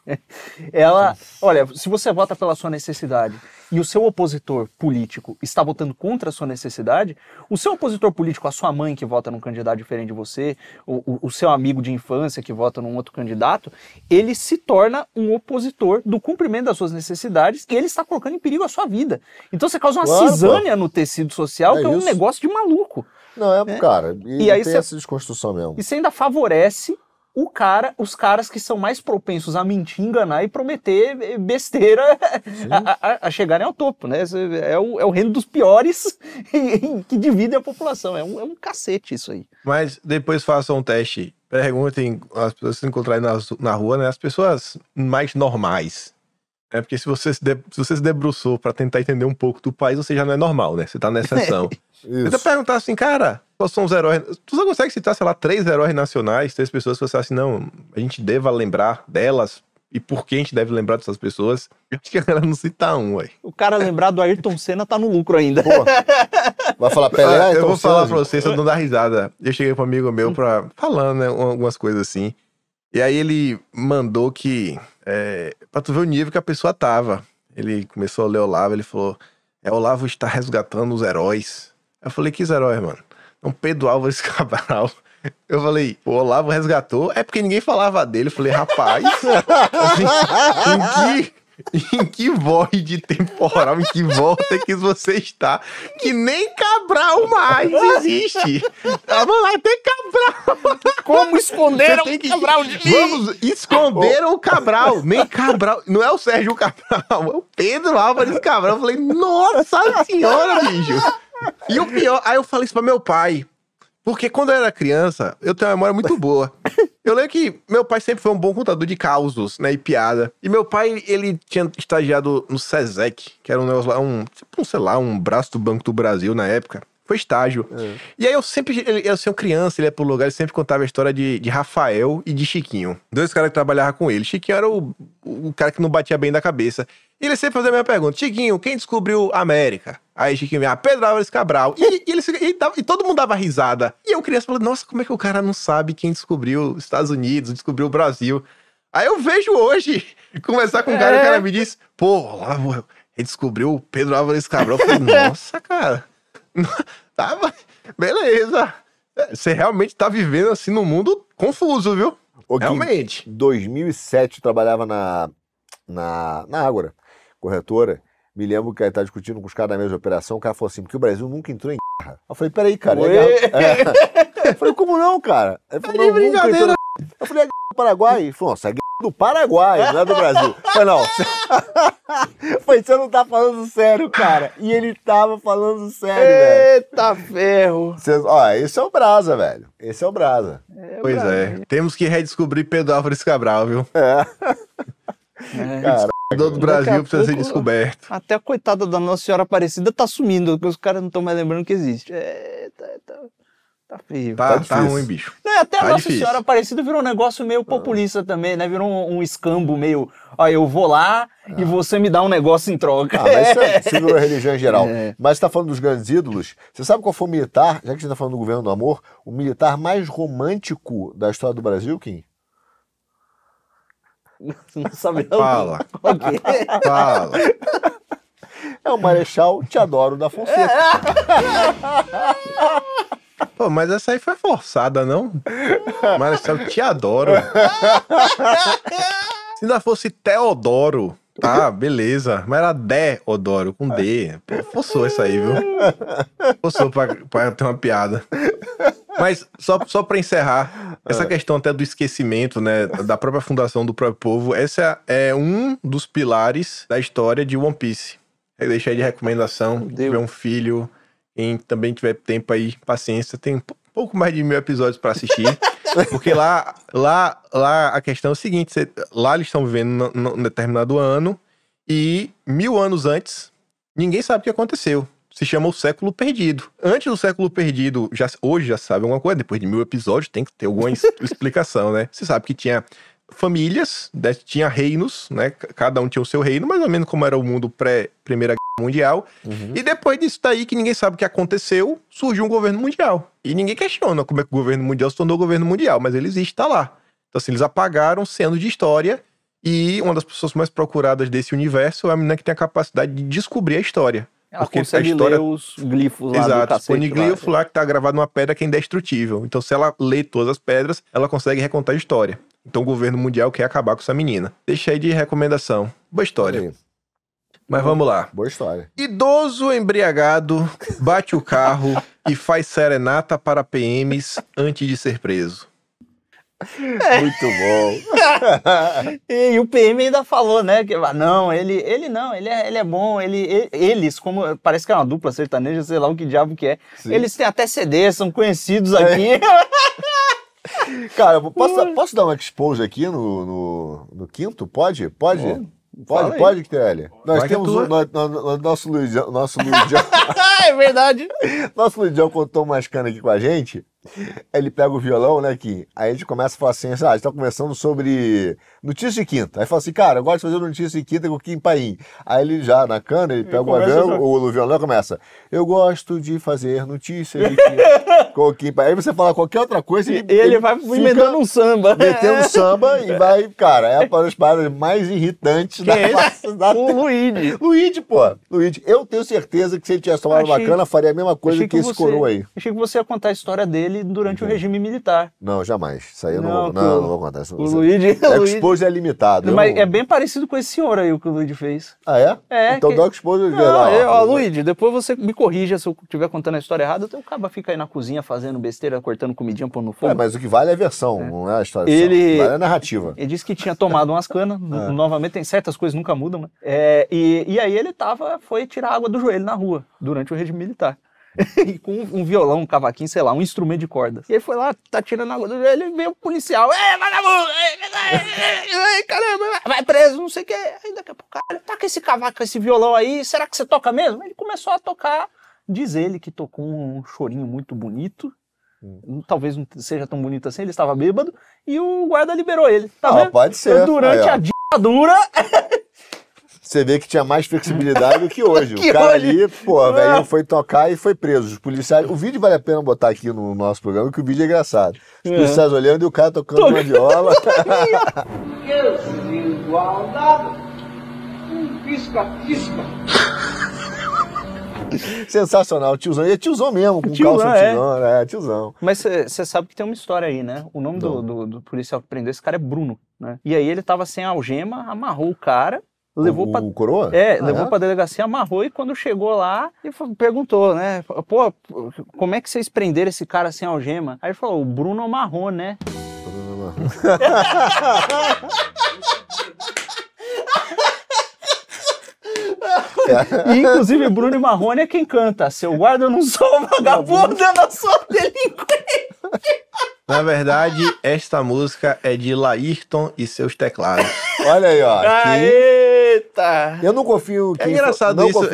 ela, olha, se você vota pela sua necessidade e o seu opositor político está votando contra a sua necessidade, o seu opositor político, a sua mãe que vota num candidato diferente de você, o seu amigo de infância que vota num outro candidato, ele se torna um opositor do cumprimento das suas necessidades, e ele está colocando em perigo a sua vida. Então você causa uma cisânia no tecido social, que é um negócio de maluco. Não, cara, e aí tem essa desconstrução mesmo. E você ainda favorece os caras que são mais propensos a mentir, enganar e prometer besteira a chegarem ao topo, né? É o reino dos piores que dividem a população. É um cacete isso aí. Mas depois façam um teste, perguntem as pessoas se encontrarem na rua, né? As pessoas mais normais. Porque se você se debruçou pra tentar entender um pouco do país, você já não é normal, né? Você tá na exceção. Você perguntar assim, cara, quais são os heróis... Tu só consegue citar, sei lá, 3 heróis nacionais, 3 pessoas, que você assim, não, a gente deva lembrar delas, e por que a gente deve lembrar dessas pessoas? Eu acho que a galera não cita um, ué. O cara lembrar do Ayrton Senna tá no lucro ainda. Pô, vai falar Pelé, Ayrton Eu vou Senna. Falar pra você, se eu não dar risada. Eu cheguei pra um amigo meu, falando, né, algumas coisas assim. E aí ele mandou que... pra tu ver o nível que a pessoa tava. Ele começou a ler Olavo, ele falou... Olavo está resgatando os heróis. Eu falei, que heróis, mano? Então, Pedro Álvares Cabral. Eu falei, o Olavo resgatou? É porque ninguém falava dele. Eu falei, rapaz... em que void temporal, em que volta que você está? Que nem Cabral mais existe. Vamos lá, tem Cabral. Como esconderam o Cabral de mim? Vamos, esconderam o Cabral. Nem Cabral. Não é o Sérgio Cabral, é o Pedro Álvares Cabral. Eu falei, nossa senhora, bicho. E o pior, aí eu falei isso pra meu pai. Porque quando eu era criança, eu tenho uma memória muito boa. Eu lembro que meu pai sempre foi um bom contador de causos, né, e piada. E meu pai, ele tinha estagiado no SESEC, que era um negócio lá, um braço do Banco do Brasil na época. Foi estágio. E aí eu sempre, criança, ele ia pro lugar, ele sempre contava a história de Rafael e de Chiquinho. 2 caras que trabalhavam com ele. Chiquinho era o cara que não batia bem da cabeça. E ele sempre fazia a mesma pergunta. Chiquinho, quem descobriu a América? Aí Chiquinho, Pedro Álvares Cabral. E todo mundo dava risada. E eu, criança, falando, nossa, como é que o cara não sabe quem descobriu os Estados Unidos, descobriu o Brasil? Aí eu vejo hoje, conversar com um cara e o cara me diz, ele descobriu o Pedro Álvares Cabral. Eu falei, nossa, cara. Tá, beleza. Você realmente tá vivendo assim num mundo confuso, viu? Realmente. Em 2007 eu trabalhava na... na Ágora, corretora. Me lembro que ele estava discutindo com os caras da mesa de operação, o cara falou assim, porque o Brasil nunca entrou em guerra. Eu falei, peraí, cara. Eu falei, como não, cara? Ele falou, não, brincadeira. Entrou... Eu falei, a guerra do Paraguai? Ele falou, nossa, a guerra do Paraguai, não é do Brasil. Eu falei, não. Eu falei, você não tá falando sério, cara. E ele tava falando sério, velho. Eita ferro. Ó, esse é o Brasa, velho. Esse é o Brasa. Pois é. Temos que redescobrir Pedro Álvares Cabral, viu? É. Cara. Do Brasil precisa ser descoberto. Até a coitada da Nossa Senhora Aparecida tá sumindo, porque os caras não estão mais lembrando que existe. É, tá feio. Tá ruim, bicho. É, até a Nossa Senhora Aparecida virou um negócio meio populista também, né? Virou um escambo meio, ó, eu vou lá e você me dá um negócio em troca. Ah, mas isso virou religião em geral. Mas você tá falando dos grandes ídolos, você sabe qual foi o militar, já que a gente tá falando do governo do amor, o militar mais romântico da história do Brasil, Kim? Não sabe não. Fala. Okay. Fala. É o Marechal Te Adoro da Fonseca. Pô, mas essa aí foi forçada, não? Marechal Te Adoro. Se ainda fosse Teodoro, tá, beleza. Mas era Deodoro, com D. Pô, forçou isso aí, viu? Forçou pra ter uma piada. Mas, só para encerrar, essa questão até do esquecimento, né, da própria fundação do próprio povo, essa é um dos pilares da história de One Piece. Eu deixo aí de recomendação, quem tiver um filho, quem também tiver tempo aí, paciência, tem um pouco mais de 1000 episódios para assistir, porque lá a questão é o seguinte, lá eles estão vivendo num determinado ano, e 1000 anos antes, ninguém sabe o que aconteceu. Se chama o século perdido. Antes do século perdido, hoje já sabe alguma coisa, depois de 1000 episódios tem que ter alguma explicação, né? Você sabe que tinha famílias, tinha reinos, né? Cada um tinha o seu reino, mais ou menos como era o mundo pré-Primeira Guerra Mundial. Uhum. E depois disso daí, que ninguém sabe o que aconteceu, surgiu um governo mundial. E ninguém questiona como é que o governo mundial se tornou governo mundial, mas ele existe, tá lá. Então assim, eles apagaram cenas de história e uma das pessoas mais procuradas desse universo é a menina que tem a capacidade de descobrir a história. Ela porque consegue a história... ler os glifos lá. Exato, do cacete, o poniglifo lá que tá gravado numa pedra que é indestrutível. Então se ela lê todas as pedras, ela consegue recontar a história. Então o governo mundial quer acabar com essa menina. Deixa aí de recomendação. Boa história. Sim. Mas vamos lá. Boa história. Idoso embriagado bate o carro e faz serenata para PMs antes de ser preso. Muito bom. E o PM ainda falou, né, que não, ele é bom, eles, como parece que é uma dupla sertaneja, sei lá o que diabo que é. Sim. Eles têm até CD, são conhecidos aqui. Cara, posso dar uma expose aqui no quinto? Pode? Pode? Pode, Critélia. Nós vai temos nosso Luizião. Nosso Luizião. É verdade. Nosso Luizião contou uma mascana aqui com a gente. Ele pega o violão, né, Kim? Aí a gente começa a falar assim, ah, a gente tá conversando sobre Notícias de 5ª. Aí fala assim, cara, eu gosto de fazer Notícias de 5ª com o Kim Paim. Aí ele já, na cana, ele pega o violão e começa, eu gosto de fazer Notícias de 5ª com o Kim Paim. Aí você fala qualquer outra coisa e ele vai emendando um samba. Metendo um samba e vai, cara, é uma das paradas mais irritantes da o Luigi. Luigi, pô. Luigi, eu tenho certeza que se ele tivesse tomado uma cana, faria a mesma coisa que esse coroa aí. Achei que você ia contar a história dele durante o regime militar. Não, jamais. Isso aí eu não vou contar. O Luigi... O Exposed é limitado. Mas não... é bem parecido com esse senhor aí, o que o Luigi fez. Ah, é? É. Então dá o Exposed... Ó, Luigi, depois você me corrija se eu estiver contando a história errada, o cara fica aí na cozinha fazendo besteira, cortando comidinha, pondo no fogo. É, mas o que vale é a versão, não é a história. Ele... Vale a narrativa. Ele disse que tinha tomado umas canas, novamente, tem certas coisas nunca mudam, né? E aí ele foi tirar água do joelho na rua, durante o regime militar. Com um violão, um cavaquinho, sei lá, um instrumento de corda. E ele foi lá, tá tirando água do joelho, ele veio o policial, vagabundo, caramba, vai preso, não sei o que. Aí daqui a pouco, cara, toca esse cavaco, esse violão aí, será que você toca mesmo? Ele começou a tocar, diz ele que tocou um chorinho muito bonito, talvez não seja tão bonito assim, ele estava bêbado, e o guarda liberou ele, tá vendo? Pode ser. Então, durante a ditadura... Você vê que tinha mais flexibilidade do que hoje. O cara ali, pô, velho, foi tocar e foi preso. Os policiais... O vídeo vale a pena botar aqui no nosso programa, que o vídeo é engraçado. Os policiais olhando e o cara tocando uma viola. Eu sou igual nada. Um pisca-pisca. Sensacional, tiozão. E é tiozão mesmo, com calça de tiozão, né? Tiozão. Mas você sabe que tem uma história aí, né? O nome do policial que prendeu esse cara é Bruno. né? E aí ele tava sem algema, amarrou o cara, levou pra... O coroa? É, levou pra delegacia, amarrou, e quando chegou lá, ele perguntou, né? Pô, como é que vocês prenderam esse cara sem algema? Aí ele falou, o Bruno amarrou, né? Bruno amarrou. E, inclusive, Bruno e Marrone é quem canta. Seu guarda, eu não sou vagabundo, eu não sou delinquente. Na verdade, esta música é de Lairton e seus teclados. Olha aí, ó. Eita! Eu não confio que... É engraçado isso.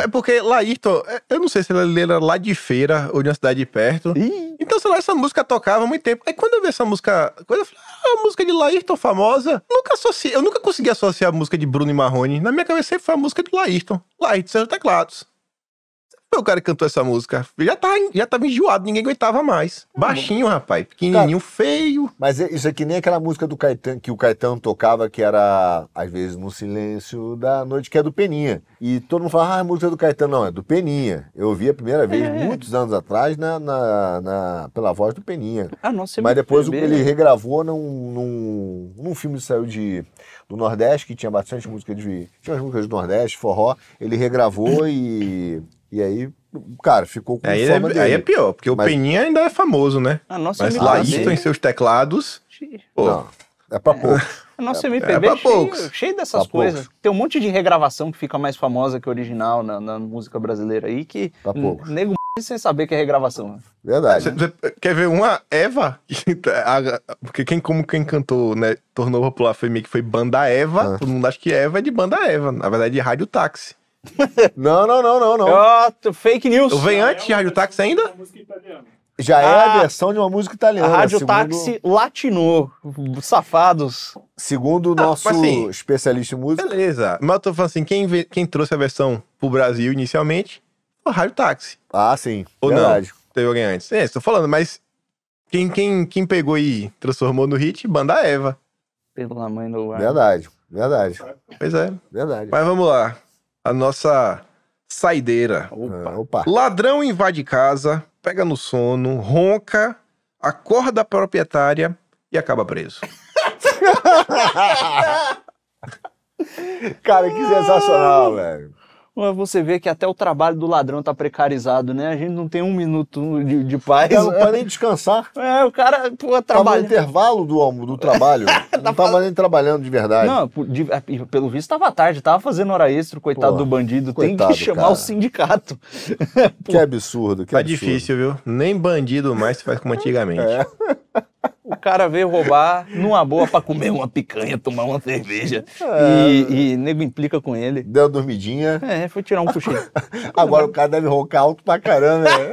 É porque Lairton, eu não sei se ele era lá de Feira ou de uma cidade de perto. Ih. Então, sei lá, essa música tocava há muito tempo. Aí quando eu vi essa música, eu falei, ah, a música de Lairton famosa. Eu nunca consegui associar a música de Bruno e Marrone. Na minha cabeça sempre foi a música de Lairton. Lairton, seus teclados. O cara que cantou essa música já tava enjoado, ninguém aguentava mais. Baixinho, rapaz, pequenininho, cara, feio. Mas isso aqui nem aquela música do Caetano, que o Caetano tocava, que era às vezes no silêncio da noite, que é do Peninha. E todo mundo fala, ah, a música do Caetano. Não, é do Peninha. Eu ouvi a primeira vez, muitos anos atrás, pela voz do Peninha. Ah, nossa, mas depois ele regravou num filme que saiu do Nordeste, que tinha bastante música de... Tinha umas músicas do Nordeste, forró. Ele regravou E aí, cara, ficou com fama dele. Aí é pior, porque o Peninha ainda é famoso, né? Mas Lairton em seus teclados... Pô, não, é pra pouco. A nossa MPB é cheio dessas coisas. Tem um monte de regravação que fica mais famosa que o original na música brasileira aí, que nego sem saber que é regravação. Verdade. Você quer ver uma? Eva? Porque quem cantou, né, tornou popular foi meio que foi Banda Eva. Todo mundo acha que Eva é de Banda Eva. Na verdade, é de Rádio Táxi. Não. Fake news. Vem antes de Rádio Táxi ainda? Já é a versão de uma música italiana. Rádio Táxi latinou. Safados. Segundo o nosso especialista em música. Beleza. Mas eu tô falando assim, quem trouxe a versão pro Brasil inicialmente foi o Rádio Táxi. Ah, sim. Ou verdade. Não? Teve alguém antes. É, estou falando, mas quem pegou e transformou no hit? Banda Eva. Pela mãe do ar. Verdade. Pois é. Verdade. Mas vamos lá. A nossa saideira. Opa. Ladrão invade casa, pega no sono, ronca, acorda a proprietária e acaba preso. Cara, que sensacional, velho. Você vê que até o trabalho do ladrão tá precarizado, né? A gente não tem um minuto de paz. Não pode nem descansar. É, o cara, pô, trabalha. Tava no intervalo do trabalho. Não tava nem trabalhando de verdade. Não, pelo visto tava tarde, tava fazendo hora extra, coitado do bandido. Coitado, tem que chamar o sindicato. Que absurdo, que absurdo. Tá difícil, viu? Nem bandido mais se faz como antigamente. É. O cara veio roubar numa boa pra comer uma picanha, tomar uma cerveja. É. E nego implica com ele. Deu uma dormidinha. É, foi tirar um cochilo. Agora o cara deve roncar alto pra caramba. Né?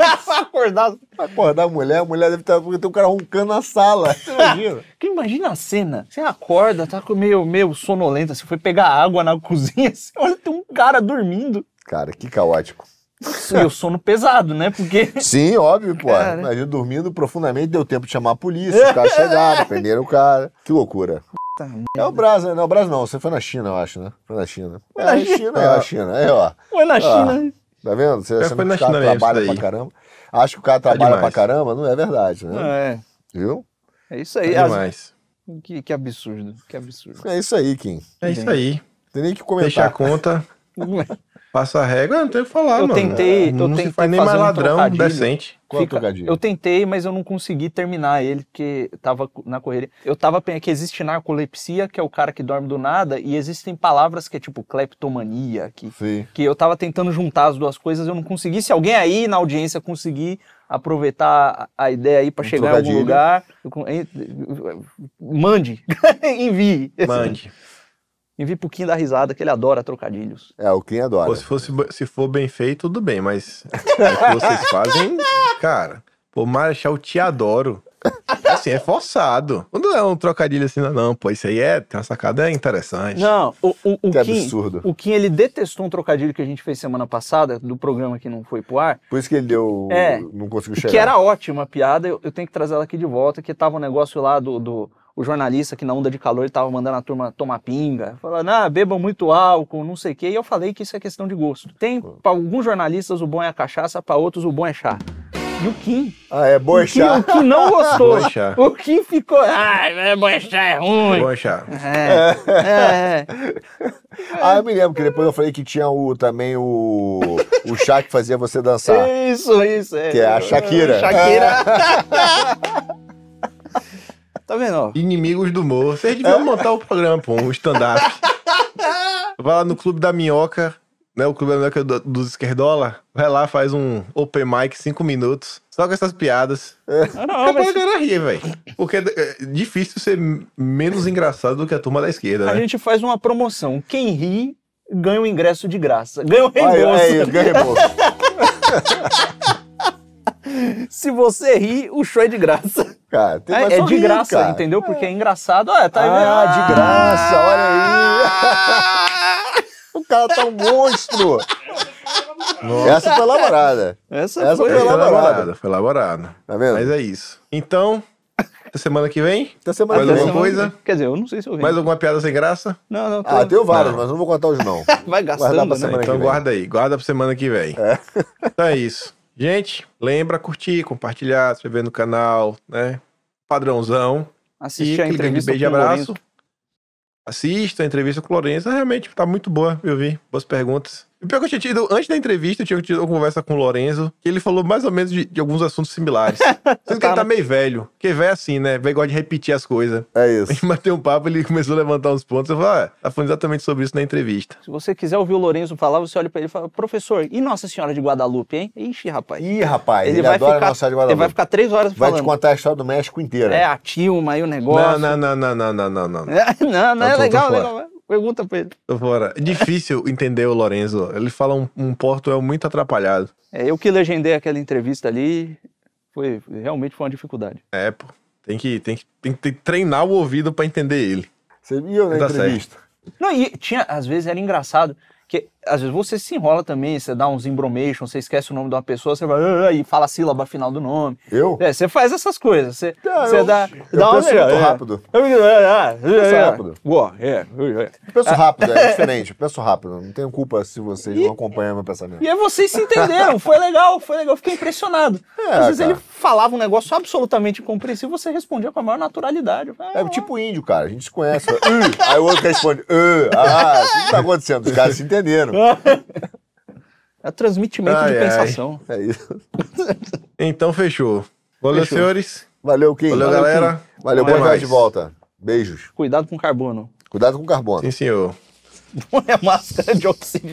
Acordar a mulher deve estar... Porque tem um cara roncando na sala. Você imagina? Imagina a cena. Você acorda, tá meio sonolenta. Você foi pegar água na cozinha. Você olha, tem um cara dormindo. Cara, que caótico. E o sono pesado, né? Porque... Sim, óbvio, pô. Cara... Imagina, dormindo profundamente, deu tempo de chamar a polícia, os caras chegaram, prenderam o cara. Que loucura. É o Brasil, né? Não, o Brasil não. Você foi na China, eu acho, né? Foi na China. Foi na China, é a China. É, ó. Foi na China. Tá vendo? Você foi na China mesmo, trabalha pra caramba. Acho que o cara trabalha pra caramba, não é verdade, né? É. Viu? É isso aí. É demais. Que absurdo, que absurdo. É isso aí, Kim. É isso aí. Tem nem que comentar. Deixa a conta... Passa a regra, eu não tenho o que falar, mano. Eu tentei fazer nem mais ladrão, decente. Eu tentei, mas eu não consegui terminar ele, porque tava na correria. Eu tava pensando que existe narcolepsia, que é o cara que dorme do nada, e existem palavras que é tipo cleptomania, que eu tava tentando juntar as duas coisas, eu não consegui. Se alguém aí na audiência conseguir aproveitar a ideia aí pra chegar em algum lugar, mande, envie. Envie pro Kim da risada, que ele adora trocadilhos. É, o Kim adora. Pô, se for bem feito, tudo bem, mas o que vocês fazem, cara... Pô, Marechal, te adoro. Assim, é forçado. Não é um trocadilho assim, não. Pô, isso aí tem uma sacada interessante. Não, o que Kim, absurdo. O Kim, ele detestou um trocadilho que a gente fez semana passada, do programa que não foi pro ar. Por isso que ele deu... não conseguiu chegar. Que era ótima a piada, eu tenho que trazer ela aqui de volta, que tava um negócio lá o jornalista que na onda de calor ele tava mandando a turma tomar pinga, falando, bebam muito álcool, não sei o quê, e eu falei que isso é questão de gosto. Tem, pra alguns jornalistas o bom é a cachaça, pra outros o bom é chá. E o Kim. Ah, é boixá. O Kim não gostou. Boixá. O Kim ficou... Ah, boixá é ruim. Boixá. É. Ah, eu me lembro que depois eu falei que tinha o chá que fazia você dançar. Isso. É. Que é a Shakira. Shakira. Tá vendo? Inimigos do humor. Vocês deviam montar o programa, pô, um stand-up. Vai lá no Clube da Minhoca, né? O Clube da Minhoca dos Esquerdola. Vai lá, faz um open mic, 5 minutos. Só com essas piadas. Não, mas... Cara rir, velho. Porque é difícil ser menos engraçado do que a turma da esquerda, né? A gente faz uma promoção. Quem ri, ganha o ingresso de graça. Ganha o reembolso. Ganha o reembolso. Se você rir, o show é de graça. Cara, tem mais sorrir, de graça, cara. Entendeu? Porque é engraçado. Olha, tá aí. De graça, olha aí. O cara tá um monstro. Nossa. Essa foi elaborada. Essa foi elaborada. Tá vendo? Mas é isso. Então, até semana que vem? Até semana que vem. Mais alguma coisa? Quer dizer, eu não sei se eu vi. Mais alguma piada sem graça? Não. Ah, tenho várias, mas não vou contar hoje, não. Vai gastando, né? Então guarda aí. Guarda pra semana que vem. Então é isso. Gente, lembra curtir, compartilhar, se inscrever no canal, né? Padrãozão. Assistir a entrevista com o Lorenzo. Assista a entrevista com o Lorenzo. Realmente tá muito boa, eu vi. Boas perguntas. E pior que eu tinha tido, antes da entrevista, eu tinha tido uma conversa com o Lorenzo, que ele falou mais ou menos de alguns assuntos similares. Sendo que ele tá meio velho. Porque velho é assim, né? Velho gosta de repetir as coisas. É isso. A gente bateu um papo, ele começou a levantar uns pontos. Eu falei, tá falando exatamente sobre isso na entrevista. Se você quiser ouvir o Lorenzo falar, você olha pra ele e fala, professor, e Nossa Senhora de Guadalupe, hein? Ixi, rapaz. Ih, rapaz, ele vai adora ficar, Nossa Senhora de Guadalupe. Ele vai ficar 3 horas falando. Vai te contar a história do México inteira. É, a Tilma e o negócio. Não. Não, é legal. Pergunta pra ele. Tô fora. É difícil entender o Lorenzo. Ele fala um português muito atrapalhado. É, eu que legendei aquela entrevista ali, realmente foi uma dificuldade. É, pô. Tem que treinar o ouvido pra entender ele. Você viu na entrevista? Não, e tinha, às vezes era engraçado, que às vezes você se enrola também, você dá uns embromation, você esquece o nome de uma pessoa, você vai e fala a sílaba final do nome. Eu? É, você faz essas coisas. Eu penso rápido. Eu penso rápido, é diferente. Eu penso rápido. Não tenho culpa se vocês não acompanham meu pensamento. E aí vocês se entenderam. Foi legal. Fiquei impressionado. Às vezes ele falava um negócio absolutamente incompreensível e você respondia com a maior naturalidade. É tipo índio, cara. A gente se conhece. Aí o outro responde. O que tá acontecendo? Os caras se entenderam. É o transmitimento de pensação. É isso. Então, fechou. Valeu, senhores. Valeu, Kim. Valeu, galera. Kim. Valeu, boa tarde de volta. Beijos. Cuidado com o carbono. Cuidado com o carbono. Sim, senhor. Não é máscara de oxigênio.